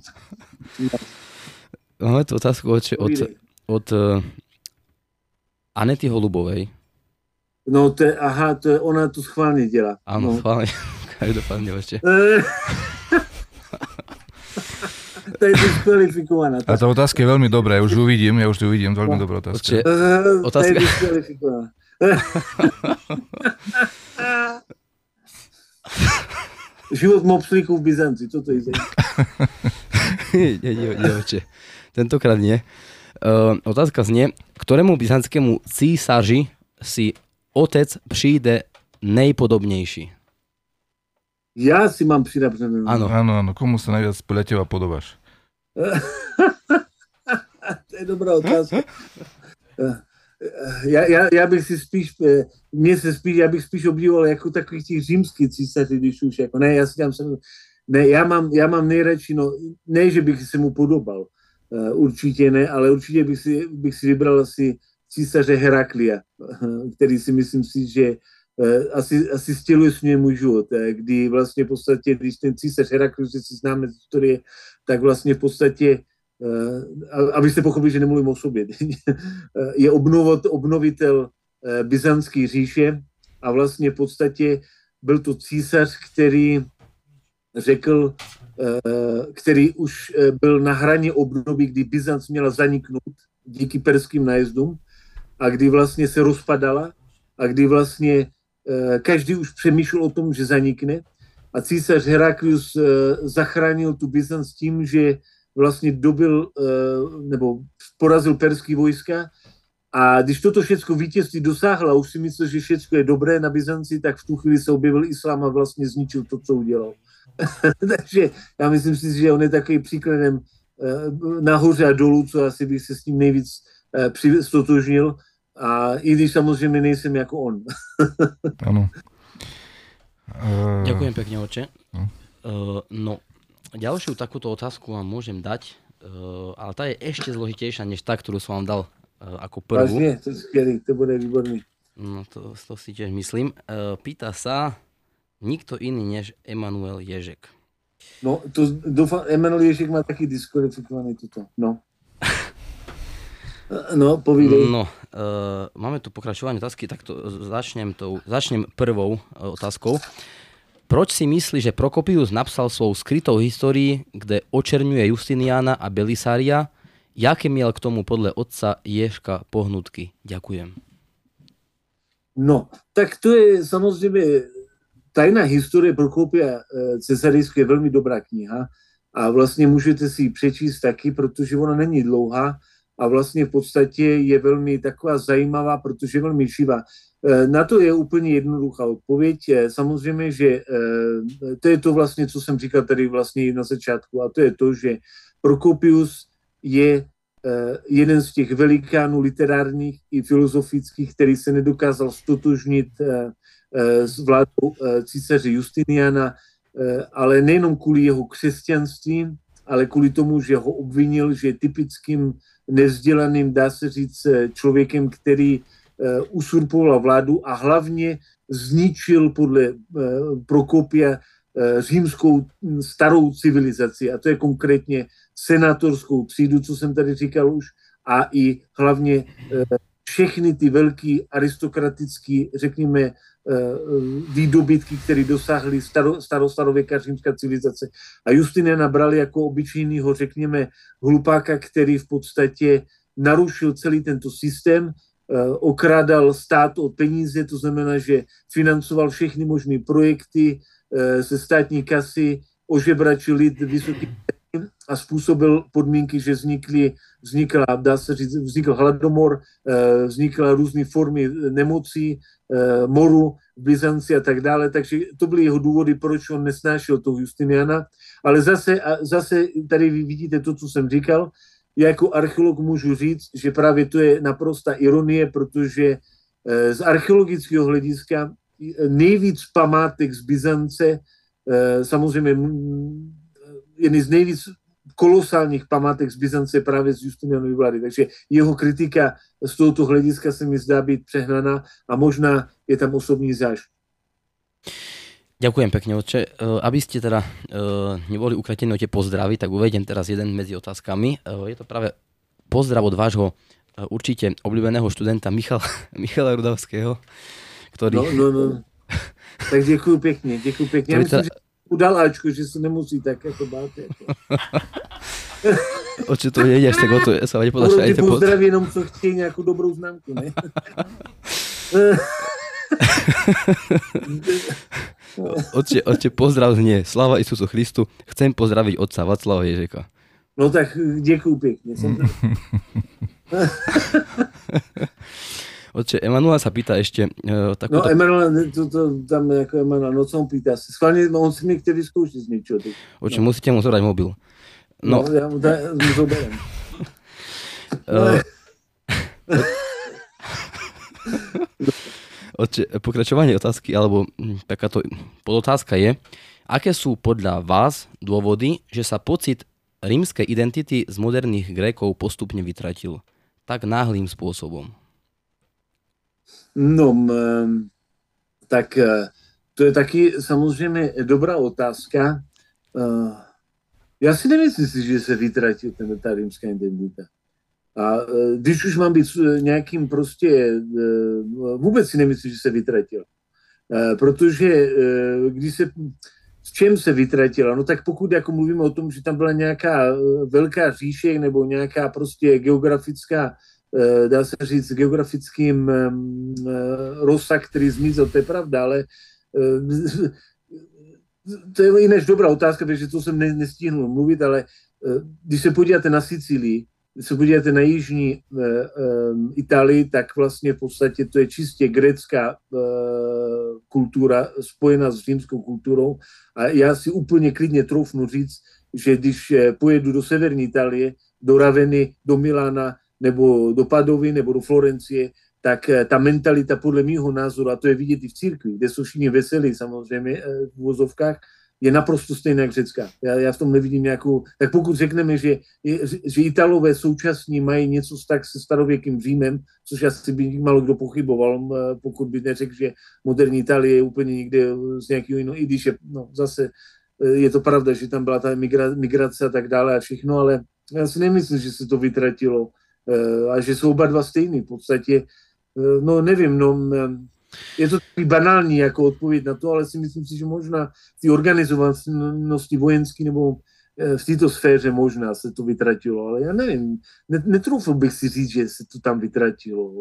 Máme tu otázku od, od, od e, Anety Holubovej. No to je, aha, to je, ona tu schválne delá. Áno, no. Schválne. Každopádne ešte. To je diskvalifikovaná. A tá otázka je veľmi dobrá, ja už uvidím, ja už ju uvidím, veľmi dobrá otázka. Oče, otázka. To je diskvalifikovaná. Život mopslíku v Byzanci, toto je zaujímavé. Nie, nie, nie, oče. Tentokrát nie. Uh, otázka znie, ktorému byzantskému císaři si otec príde najpodobnejší? Ja si mám pridapnené. Áno, áno, áno. Komu sa najviac podľa teba podobáš? To je dobrá otázka. Ja, ja, ja bych si spíš, mne sa spíš, ja bych spíš obdivoval ako takých tých římských císaři, když už ako, ne, ja si dám sa, ne, ja mám, ja mám nejradši, no, ne, že bych si mu podobal, určite ne, ale určite bych si, bych si vybral asi císaře Heraklia, ktorý si myslím si, že asi, asi stěluje s ním můj život, kdy vlastně v podstatě, když ten císař Heraklius, si známe z historie, tak vlastně v podstatě, abyste pochopili, že nemluvím o sobě, je obnovot, obnovitel byzantské říše a vlastně v podstatě byl to císař, který řekl, který už byl na hraně období, kdy Byzanc měla zaniknout díky perským nájezdům a kdy vlastně se rozpadala a kdy vlastně každý už přemýšlel o tom, že zanikne a císař Heraklius zachránil tu Byzanc tím, že vlastně dobil nebo porazil perský vojska a když toto všechno vítězství dosáhla, už si myslel, že všechno je dobré na Byzanci, tak v tu chvíli se objevil islám a vlastně zničil to, co udělal. Takže já myslím si, že on je takovým příkladem nahoře a dolů, co asi bych se s ním nejvíc stotožnil. A i když samozrejme nejsem ako on. Áno. uh... Ďakujem pekne, oče. No. Uh, no, ďalšiu takúto otázku vám môžem dať, uh, ale tá je ešte zložitejšia než tá, ktorú som vám dal ako prvú. Vážne, to je skvělý, to bude výborný. No to, to si tiež myslím. Pýta sa nikto iný než Emanuel Ježek. No, to doufám, Emanuel Ježek má taký diskvalifikovaný toto. No. No, povídej. No, e, máme tu pokračovanie otázky, tak to, začnem, tou, začnem prvou otázkou. Proč si myslíš, že Prokopius napsal svou skrytou historii, kde očerňuje Justiniana a Belisária? Jaké miel k tomu podľa otca Ježka pohnutky? Ďakujem. No, tak to je samozrejme tajná historie Prokopia Cezarejského, je veľmi dobrá kniha a vlastne môžete si ji přečíst taky, protože ona není dlouhá a vlastně v podstatě je velmi taková zajímavá, protože je velmi živá. Na to je úplně jednoduchá odpověď. Samozřejmě, že to je to vlastně, co jsem říkal tady vlastně na začátku, a to je to, že Prokopius je jeden z těch velikánů literárních i filozofických, který se nedokázal stotožnit s vládou císaře Justiniana, ale nejenom kvůli jeho křesťanství, ale kvůli tomu, že ho obvinil, že je typickým nevzdělaným, dá se říct, člověkem, který usurpoval vládu a hlavně zničil podle Prokopia římskou starou civilizaci, a to je konkrétně senátorskou třídu, co jsem tady říkal už, a i hlavně všechny ty velký aristokratický, řekněme, výdobytky, které dosáhly staro, staro, starověká římská civilizace. A Justiniana brali jako obyčejného, řekněme, hlupáka, který v podstatě narušil celý tento systém, okrádal stát o peníze, to znamená, že financoval všechny možné projekty ze státní kasy, ožebračil lid vysokým a způsobil podmínky, že vznikly, vznikla, dá se říct, vznikl hladomor, vznikla různé formy nemocí, moru v Byzanci a tak dále. Takže to byly jeho důvody, proč on nesnášel toho Justiniana. Ale zase, zase tady vidíte to, co jsem říkal. Já jako archeolog můžu říct, že právě to je naprostá ironie, protože z archeologického hlediska nejvíc památek z Byzance, samozřejmě jedný z nejvíc kolosálních památek z Byzance právě z Justinianovy vlády. Takže jeho kritika z tohoto hlediska se mi zdá být přehnaná a možná je tam osobní zážitok. Ďakujem pekne, otče. Aby ste teda neboli ukratení o tie pozdravy, tak uvediem teraz jeden medzi otázkami. Je to práve pozdrav od vášho určite obľúbeného študenta Michala, Michala Rudavského, ktorý... No, no, no. Tak ďakujem pekne, ďakujem pekne. Ja myslím, že... udaláčku, že sa nemusí tak ako báť. Oči, to nie je až tak o to. Ja sa vám nepodačila aj teplota. Pozdraví jenom, co chcie nejakú dobrú známku, ne? Oči, oči, pozdrav znie. Sláva Isusu Christu. Chcem pozdraviť otca Václava Ježeka. No tak, ďakujem pekne. Som... Oče, Emanuela sa pýta ešte... E, takúto... No, Emanuela, to, to tam je ako Emanuela, no co on pýta? Schválne, on si niekde vyskúši z ničoho. Oče, no. Musíte mu zobrať mobil. No, no ja mu, da, mu zoberiem. Uh... Oče, pokračovanie otázky, alebo takáto podotázka je, aké sú podľa vás dôvody, že sa pocit rímskej identity z moderných Grékov postupne vytratil? Tak náhlým spôsobom. No, tak to je taky samozřejmě dobrá otázka. Já si nemyslím, že se vytratí ta rímská identita. A když už mám být nějakým prostě, vůbec si nemyslím, že se vytratila. Protože když se, v čem se vytratila? No tak pokud jako mluvíme o tom, že tam byla nějaká velká říše nebo nějaká prostě geografická, dá se říct, geografickým rozsah, který zmizel, to je pravda, ale to je jinak dobrá otázka, protože to jsem nestihnul mluvit, ale když se podíváte na Sicílii, když se podíváte na jižní Itálii, tak vlastně v podstatě to je čistě grécká kultura spojená s římskou kulturou a já si úplně klidně troufnu říct, že když pojedu do severní Itálie, do Raveny, do Milána, nebo do Padovy, nebo do Florencie, tak ta mentalita podle mýho názoru, a to je vidět i v církvi, kde jsou všichni veselí samozřejmě v vozovkách, je naprosto stejná jak řecká. Já, já v tom nevidím nějakou... Tak pokud řekneme, že, že Italové současní mají něco tak se starověkým Římem, což asi by málo kdo pochyboval, pokud by neřekl, že moderní Itálie je úplně někde z nějakého jiného, i když je, no, zase je to pravda, že tam byla ta migrace a tak dále a všechno, ale já si nemyslím, že se to vytratilo a že jsou oba dva stejný v podstatě. No nevím, no... Je to takový banální jako odpověď na to, ale si myslím si, že možná v té organizovanosti vojenské nebo v této sféře možná se to vytratilo, ale já nevím, netroufl bych si říct, že se to tam vytratilo.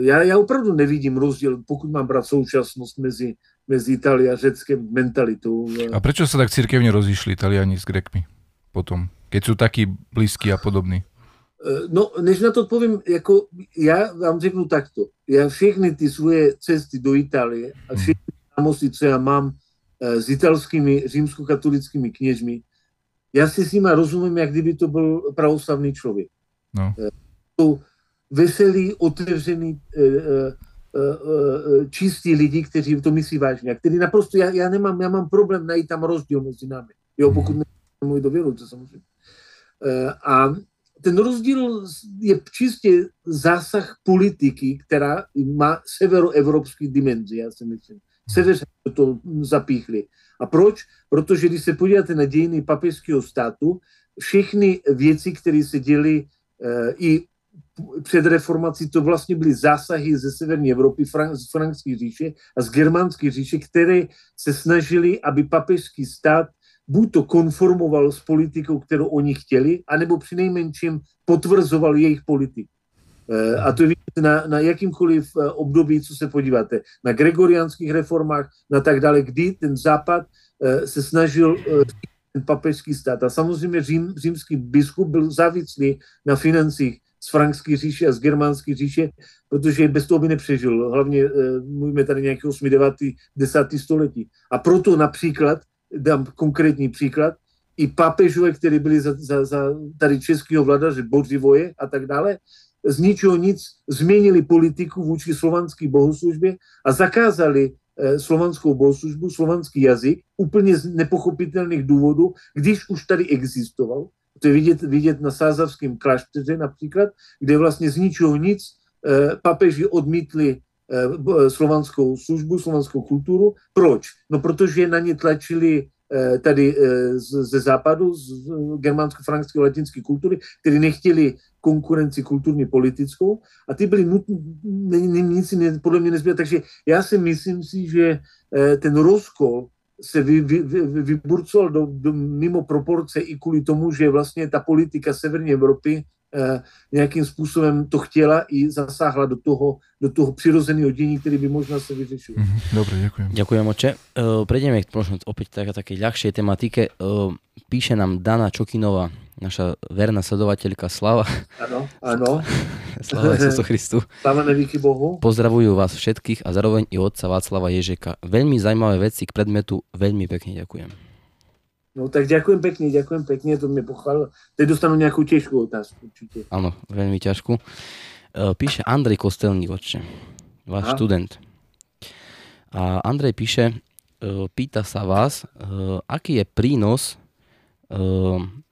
Já, já opravdu nevidím rozdíl, pokud mám brát současnost mezi, mezi Itálií a řeckým mentalitou. A prečo sa tak cirkevne rozišli Italiani s Grékmi potom, keď sú takí blízky a podobní? No, než na to odpovím, jako já vám řeknu takto. Já všechny ty svoje cesty do Itálie a všechny známosti, co já mám s italskými římskokatolickými kněžmi, já si s nima rozumím, jak kdyby to byl pravoslavný člověk. No. Jsou veselí, otevřený, čistí lidi, kteří to myslí vážně. A který naprosto, já, já nemám, já mám problém najít tam rozdíl mezi námi. Jo, pokud nemám můj dověru, to samozřejmě. A ten rozdíl je čistě zásah politiky, která má severoevropský dimenzi, já si myslím. Seveře to zapíchli. A proč? Protože když se podíváte na dějiny papežského státu, všechny věci, které se děly e, i před reformací, to vlastně byly zásahy ze severní Evropy, Frank, z Frankské říše a z Germánské říše, které se snažili, aby papežský stát buď to konformoval s politikou, kterou oni chtěli, anebo přinejmenším potvrzoval jejich politiku. A to je na, na jakýmkoliv období, co se podíváte. Na gregoriánských reformách, na tak dále, kdy ten západ se snažil ten papežský stát. A samozřejmě řím, římský biskup byl závislý na financích z Frankské říše a z Germánské říše, protože bez toho by nepřežil. Hlavně mluvíme tady nějakého osmého, devátého, desátého století. A proto například dám konkrétní příklad, i papežové, kteří byli za, za, za tady českého vladaře, Bořivoje a tak dále, z ničeho nic změnili politiku vůči slovanské bohoslužbě a zakázali e, slovanskou bohoslužbu, slovanský jazyk, úplně z nepochopitelných důvodů, když už tady existoval. To je vidět, vidět na sázavském klášteře například, kde vlastně z ničeho nic e, papeži odmítli slovanskou službu, slovanskou kulturu. Proč? No protože na ně tlačili tady ze západu, z germánsko-frankské latinské kultury, kteří nechtěli konkurenci kulturně politickou a ty byli nutní, nic podle mě nezbyla. Takže já si myslím si, že ten rozkol se vy, vy, vy, vyburcoval do, do mimo proporce i kvůli tomu, že vlastně ta politika severní Evropy nějakým způsobem to chtěla i zasáhla do toho, do toho přirozeného dění, který by možná se vyřešil. Dobre, ďakujem. Ďakujem, oče. Prejdeme opäť k takej ľahšej tematike. Píše nám Dana Čokinová, naša verná sledovateľka Slava. Áno, áno. Slava Jezusu Christu. Slava nevíky Bohu. Pozdravujú vás všetkých a zároveň i otca Václava Ježeka. Veľmi zaujímavé veci k predmetu. Veľmi pekne ďakujem. No tak ďakujem pekne, ďakujem pekne, to mne pochválilo. Teď dostanú nejakú ťažkú otázku určite. Áno, veľmi ťažkú. Píše Andrej Kostelník, oče, váš Aha. študent. A Andrej píše, pýta sa vás, aký je prínos,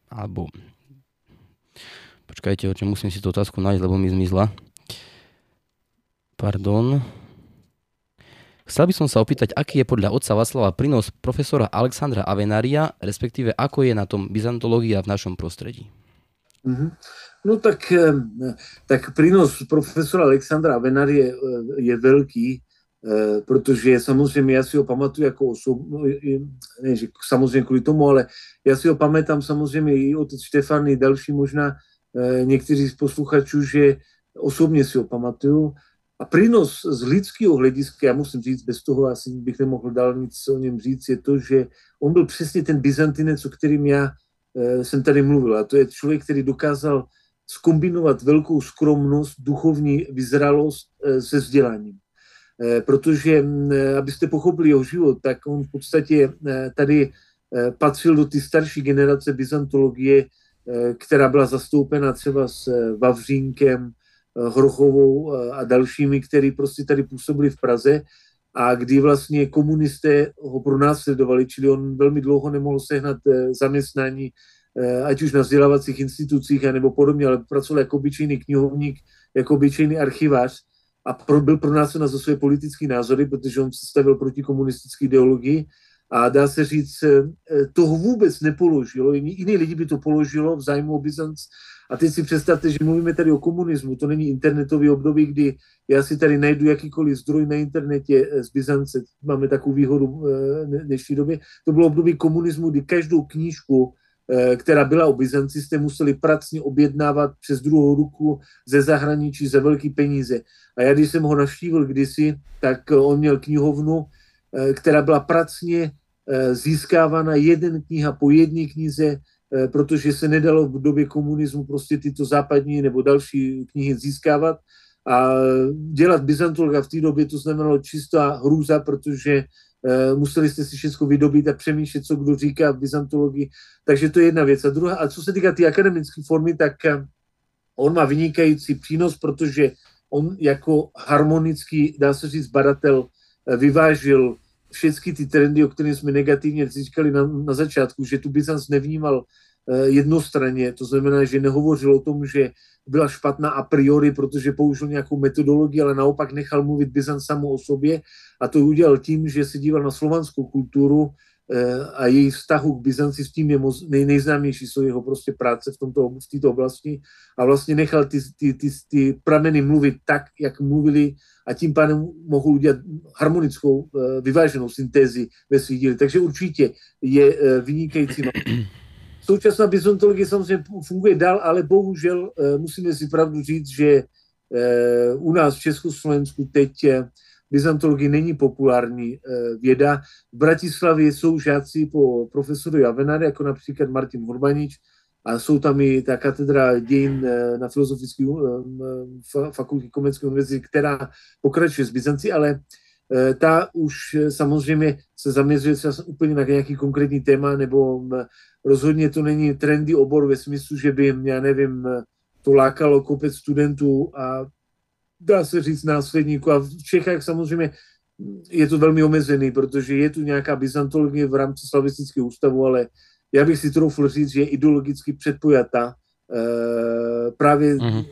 alebo, počkajte, oče, musím si tú otázku nájsť, lebo mi zmizla. Pardon. Chcel by som sa opýtať, aký je podľa otca Václava prínos profesora Alexandra Avenaria, respektíve ako je na tom byzantológia v našom prostredí? Mm-hmm. No tak, tak prínos profesora Alexandra Avenaria je, je veľký, protože samozrejme ja si ho pamatuju ako osobu, ne, že samozrejme kvôli tomu, ale ja si ho pamätám samozrejme i otec Štefán, i další možná niektorí z posluchačů, že osobne si ho pamatujú. A prínos z lidského hlediska, já musím říct, bez toho asi bych nemohl dál nic o něm říct, je to, že on byl přesně ten Byzantinec, o kterým já e, jsem tady mluvil. A to je člověk, který dokázal zkombinovat velkou skromnost, duchovní vyzralost e, se vzděláním. E, protože, e, abyste pochopili jeho život, tak on v podstatě e, tady e, patřil do té starší generace byzantologie, e, která byla zastoupena třeba s e, Vavřínkem, Hrochovou a dalšími, kteří prostě tady působili v Praze a kdy vlastně komunisté ho pronásledovali, čili on velmi dlouho nemohl sehnat zaměstnání, ať už na vzdělávacích institucích anebo podobně, ale pracoval jako obyčejný knihovník, jako obyčejný archivář a pro, byl pronásledován za své politické názory, protože on se stavil proti komunistické ideologii a dá se říct, toho vůbec nepoložilo, jiný lidi by to položilo v zájmu o Byzanc. A teď si představte, že mluvíme tady o komunismu, to není internetový období, kdy já si tady najdu jakýkoliv zdroj na internetě z Byzance, máme takovou výhodu v dnešní době. To bylo období komunismu, kdy každou knížku, která byla o Byzanci, jste museli pracně objednávat přes druhou ruku ze zahraničí za velký peníze. A já, když jsem ho navštívil kdysi, tak on měl knihovnu, která byla pracně získávána jeden kniha po jedné knize, protože se nedalo v době komunismu prostě tyto západní nebo další knihy získávat. A dělat byzantologa v té době to znamenalo čistá hrůza, protože museli jste si všechno vydobít a přemýšlet, co kdo říká v byzantologii. Takže to je jedna věc. A druhá, a co se týká té akademické formy, tak on má vynikající přínos, protože on jako harmonický, dá se říct, badatel vyvážil všechny ty trendy, o kterých jsme negativně říkali na, na začátku, že tu Byzanc nevnímal e, jednostranně, to znamená, že nehovořil o tom, že byla špatná a priori, protože použil nějakou metodologii, ale naopak nechal mluvit Byzanc samo o sobě a to udělal tím, že se díval na slovanskou kulturu e, a její vztahu k Byzanci, s tím je moz, nej, nejznámější jsou jeho prostě práce v, tomto, v této oblasti a vlastně nechal ty, ty, ty, ty prameny mluvit tak, jak mluvili a tím pádem mohou udělat harmonickou vyváženou syntézi ve svých dílech. Takže určitě je vynikající. Současná byzantologie samozřejmě funguje dál, ale bohužel musíme si pravdu říct, že u nás v Československu teď byzantologie není populární věda. V Bratislavě jsou žáci po profesoru Javenáře, jako například Martin Horbanič, a jsou tam i ta katedra dějin na Filozofické fakultě Komenské univerzity, která pokračuje z Byzanci, ale ta už samozřejmě se zaměřuje úplně na nějaký konkrétní téma, nebo rozhodně to není trendy obor ve smyslu, že by, já nevím, to lákalo kopec studentů a dá se říct následníků. A v Čechách samozřejmě je to velmi omezený, protože je tu nějaká byzantologie v rámci slavistického ústavu, ale já bych si troufl říct, že je ideologicky předpojatá e, právě uh-huh.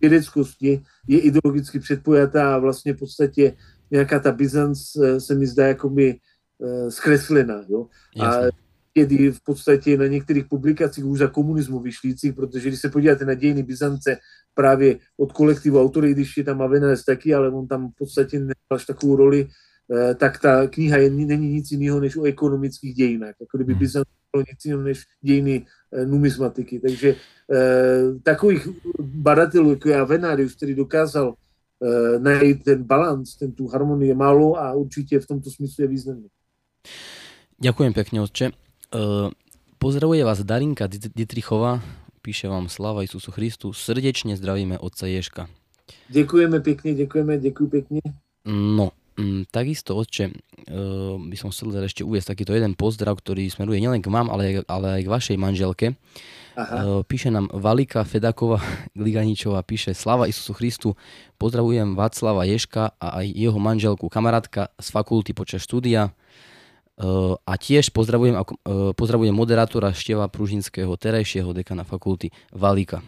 vědeckosti je ideologicky předpojatá a vlastně v podstatě nějaká ta Byzanc se mi zdá jakoby e, zkreslená. Jo? A kdy v podstatě na některých publikacích už za komunismu vyšlících, protože když se podíváte na dějiny Byzance právě od kolektivu autory, když je tam Avenales taky, ale on tam v podstatě neměl takovou roli, e, tak ta kniha je, není nic jiného než o ekonomických dějinách. Jako kdyby Byzance nic jiného než dějiny e, numismatiky. Takže e, takových badatelů, jako je Avenarius, který dokázal e, najít ten balans, ten tu harmonii, je málo a určitě v tomto smyslu je významný. Ďakujem pekne, otče. E, pozdravuje vás Darinka Dietrichová, píše vám Sláva Isusu Christu. Srdečne zdravíme otca Ježka. Ďakujeme pekne, ďakujeme, ďakujem pekne. No. Takisto, otče, by som chcel ešte uviesť takýto jeden pozdrav, ktorý smeruje nielen k vám, ale, ale aj k vašej manželke. Aha. Píše nám Valika Fedáková Gliganičová, píše Sláva Isusu Christu, pozdravujem Václava Ježka a aj jeho manželku, kamarátka z fakulty počas štúdia. A tiež pozdravujem, pozdravujem moderátora Števa Pružinského, terajšieho dekana fakulty, Valika.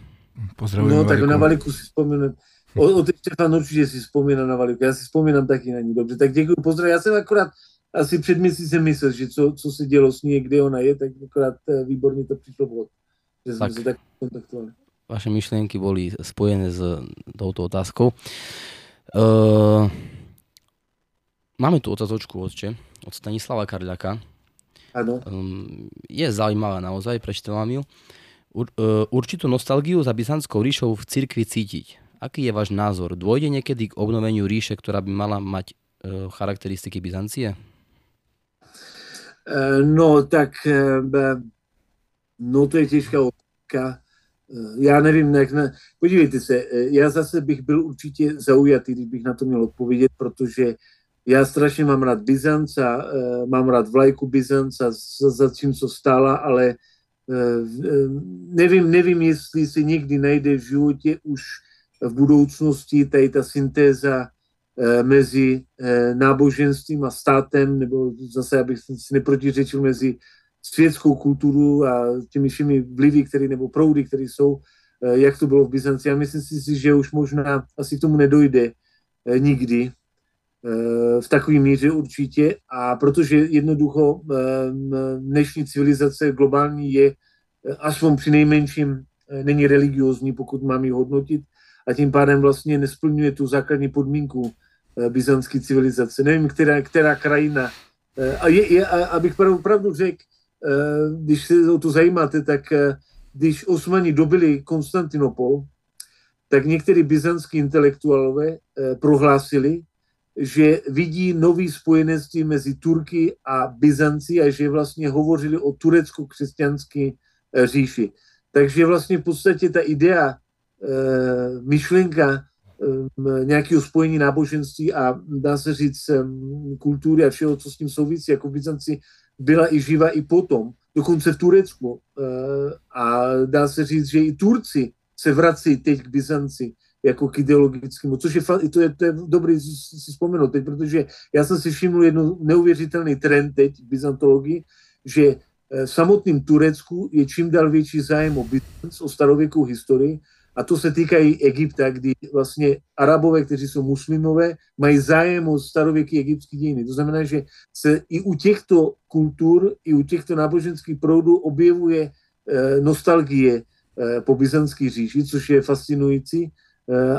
Pozdravujem, no, tak na Valiku si spomenúť. Otec Štefán určite si spomína na Valiku, ja si spomínam taky na ní, dobře, tak ďakujem, pozdrav, ja som akorát asi pred mesícem myslel, že co, co se dielo s ní, kde ona je, tak akorát výborne to prišlo vhod, že sme sa tak kontaktovali. Vaše myšlienky boli spojené s touto otázkou. Uh, máme tu otázočku, otče, od Stanislava Karľaka. Áno. Um, je zaujímavá naozaj, prečítam ju. Ur, uh, určitú nostalgiu za byzantskou ríšou v cirkvi cítiť. Aký je váš názor? Dôjde niekedy k obnoveniu ríše, ktorá by mala mať e, charakteristiky Byzancie? No tak, no to je těžká otázka. Já nevím, jak na... Podívejte se, já zase bych byl určitě zaujatý, kdybych na to měl odpovědět, protože já strašně mám rád Byzanca, mám rád vlajku Byzanca, za tím, co stála, ale nevím, nevím, jestli se někdy najde v životě už v budoucnosti tady ta syntéza e, mezi náboženstvím a státem, nebo zase, abych si neprotiřečil, mezi světskou kulturu a těmi všemi vlivy, které, nebo proudy, které jsou, jak to bylo v Byzanci. Já myslím si, že už možná asi k tomu nedojde nikdy v takové míře určitě, a protože jednoducho dnešní civilizace globální je aspoň při nejmenším není religiózní, pokud mám ji hodnotit, a tím pádem vlastně nesplňuje tu základní podmínku byzantské civilizace. Nevím, která, která krajina. A je, je, abych pravdu řekl, když se o to zajímáte, tak když Osmani dobili Konstantinopol, tak někteří byzantskí intelektuálové prohlásili, že vidí nový spojenectví mezi Turky a Byzanci a že vlastně hovořili o turecko-křesťanské říši. Takže vlastně v podstatě ta idea, myšlenka nějakého spojení náboženství a dá se říct kultury a všeho, co s tím souvisí, jako v Byzanci, byla i živa i potom, dokonce v Turecku. A dá se říct, že i Turci se vrací teď k Byzanci jako k ideologickému, což je, to je, to je dobrý si vzpomenout teď, protože já jsem si všiml jednu neuvěřitelný trend teď v byzantologii, že v samotném Turecku je čím dál větší zájem o Byzanc, o starověkou historii, a to se týká i Egypta, kdy vlastně Arabové, kteří jsou muslimové, mají zájem o starověké egyptské dějiny. To znamená, že se i u těchto kultur, i u těchto náboženských proudů objevuje nostalgie po byzantské říši, což je fascinující.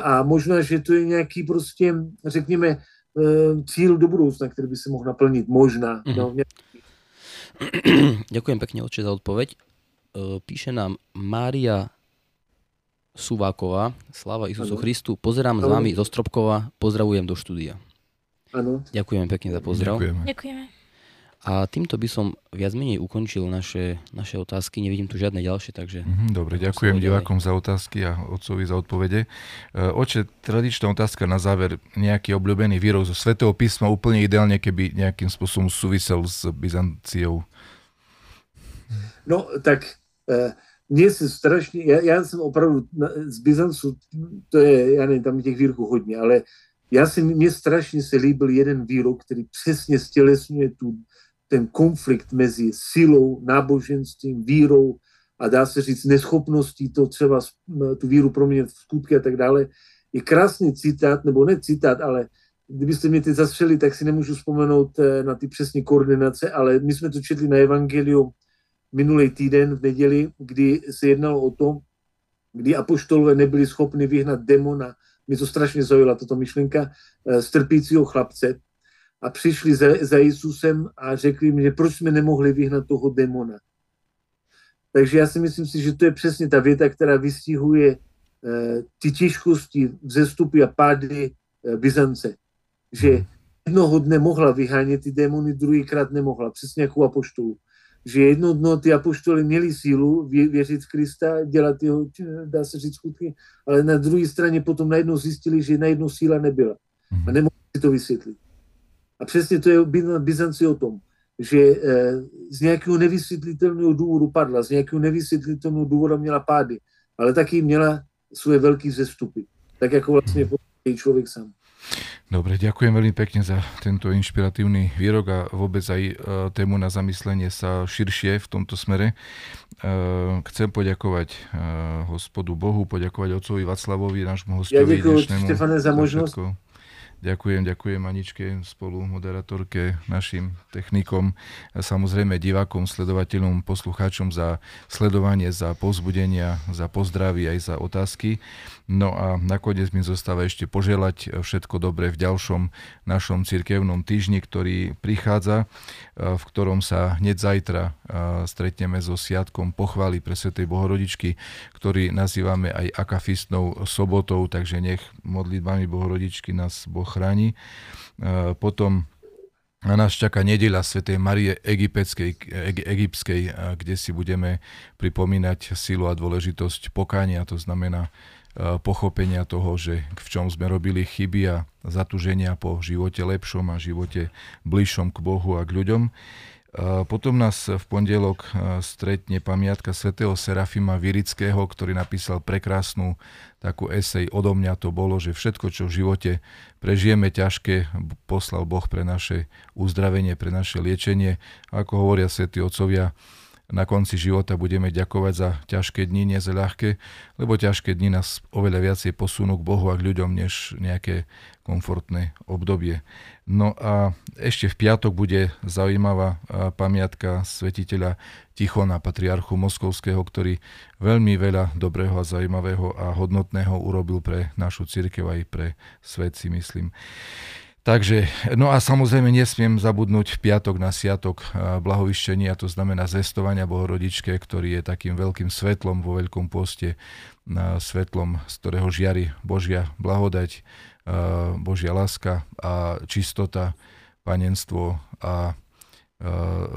A možná, že to je nějaký prostě, řekněme, cíl do budoucna, který by se mohl naplnit. Možná. Mm-hmm. No, ďakujem pekne, oče, za odpoveď. Píše nám Mária Suváková, sláva Isusu Christu, pozerám ano. s vami zo Stropkova, pozdravujem do štúdia. Áno. Ďakujem pekne za pozdrav. Ďakujeme. Ďakujeme. A týmto by som viac menej ukončil naše, naše otázky. Nevidím tu žiadne ďalšie, takže... Dobre, ďakujem divákom za otázky a otcovi za odpovede. Oče, tradičná otázka na záver. Nejaký obľúbený výrok zo Svätého písma, úplne ideálne, keby nejakým spôsobom súvisel s Byzanciou. No, tak... E... Mně se strašně, já, já jsem opravdu z Byzancu, to je, já nevím, tam je těch výroků hodně, ale já si, mně strašně se líbil jeden výrok, který přesně stělesňuje tu, ten konflikt mezi silou, náboženstvím, vírou a dá se říct neschopností to třeba tu víru proměnit v skutky a tak dále. Je krásný citát, nebo ne citát, ale kdybyste mě teď zastřeli, tak si nemůžu vzpomenout na ty přesné koordinace, ale my jsme to četli na Evangelium minulý týden v neděli, kdy se jednalo o tom, kdy apoštolové nebyli schopni vyhnat demona, mě to strašně zaujala tato myšlenka, z trpícího chlapce a přišli za, za Jesusem a řekli mi, že proč jsme nemohli vyhnat toho demona. Takže já si myslím si, že to je přesně ta věta, která vystihuje eh, ty těžkosti, vzestupy a pády eh, Byzance. Že jednoho dne mohla vyhánět ty démony, druhýkrát nemohla, přesně jako apoštolů. Že jedno dno ty apoštoly měli sílu věřit v Krista, dělat jeho, dá se říct, skutky, ale na druhé straně potom najednou zjistili, že najednou síla nebyla. A nemohli si to vysvětlit. A přesně to je Byzanci o tom, že z nějakého nevysvětlitelného důvodu padla, z nějakého nevysvětlitelného důvodu měla pády, ale taky měla svoje velké vzestupy. Tak jako vlastně člověk sám. Dobre, ďakujem veľmi pekne za tento inšpiratívny výrok a vôbec aj tému na zamyslenie sa širšie v tomto smere. Chcem poďakovať Hospodu Bohu, poďakovať otcovi Václavovi, nášmu hostovi. Ja ďakujem, Štefane, za možnosť. Ďakujem, ďakujem Aničke, spolu moderátorke, našim technikom, samozrejme divákom, sledovateľom, poslucháčom za sledovanie, za povzbudenia, za pozdravy aj za otázky. No a nakoniec mi zostáva ešte poželať všetko dobré v ďalšom našom cirkevnom týždni, ktorý prichádza, v ktorom sa hneď zajtra stretneme so sviatkom pochvály pre Svätej Bohorodičky, ktorý nazývame aj akafistnou sobotou, takže nech modlitbami Bohorodičky nás Boh chráni. Potom a nás čaká nedeľa Svätej Marie Egyptskej, Egyptskej, kde si budeme pripomínať silu a dôležitosť pokánia, to znamená pochopenia toho, že v čom sme robili chyby a zatúženia po živote lepšom a živote bližšom k Bohu a k ľuďom. Potom nás v pondelok stretne pamiatka svätého Serafima Virického, ktorý napísal prekrásnu takú esej Odo mňa to bolo, že všetko, čo v živote prežijeme ťažké, poslal Boh pre naše uzdravenie, pre naše liečenie. Ako hovoria svätí otcovia, na konci života budeme ďakovať za ťažké dni, nie za ľahké, lebo ťažké dni nás oveľa viacej posunú k Bohu a k ľuďom, než nejaké komfortné obdobie. No a ešte v piatok bude zaujímavá pamiatka svätiteľa Tichona, patriarchu moskovského, ktorý veľmi veľa dobrého a zaujímavého a hodnotného urobil pre našu cirkev aj pre svet, si myslím. Takže, no a samozrejme nesmiem zabudnúť v piatok na sviatok blahovyščenia, to znamená zvestovania Bohorodičke, ktorý je takým veľkým svetlom vo Veľkom poste, svetlom, z ktorého žiari Božia blahodať, Božia láska a čistota, panenstvo a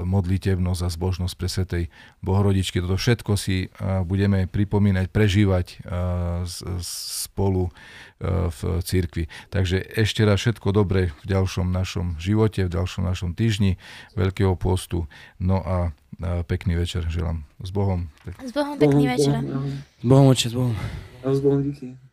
modlitevnosť a zbožnosť pre svätej Bohorodičky. Toto všetko si budeme pripomínať, prežívať spolu v cirkvi. Takže ešte raz všetko dobré v ďalšom našom živote, v ďalšom našom týždni Veľkého postu. No a pekný večer želám. S Bohom. S Bohom pekný večer. S Bohom, oče, s Bohom. A s Bohom, díky.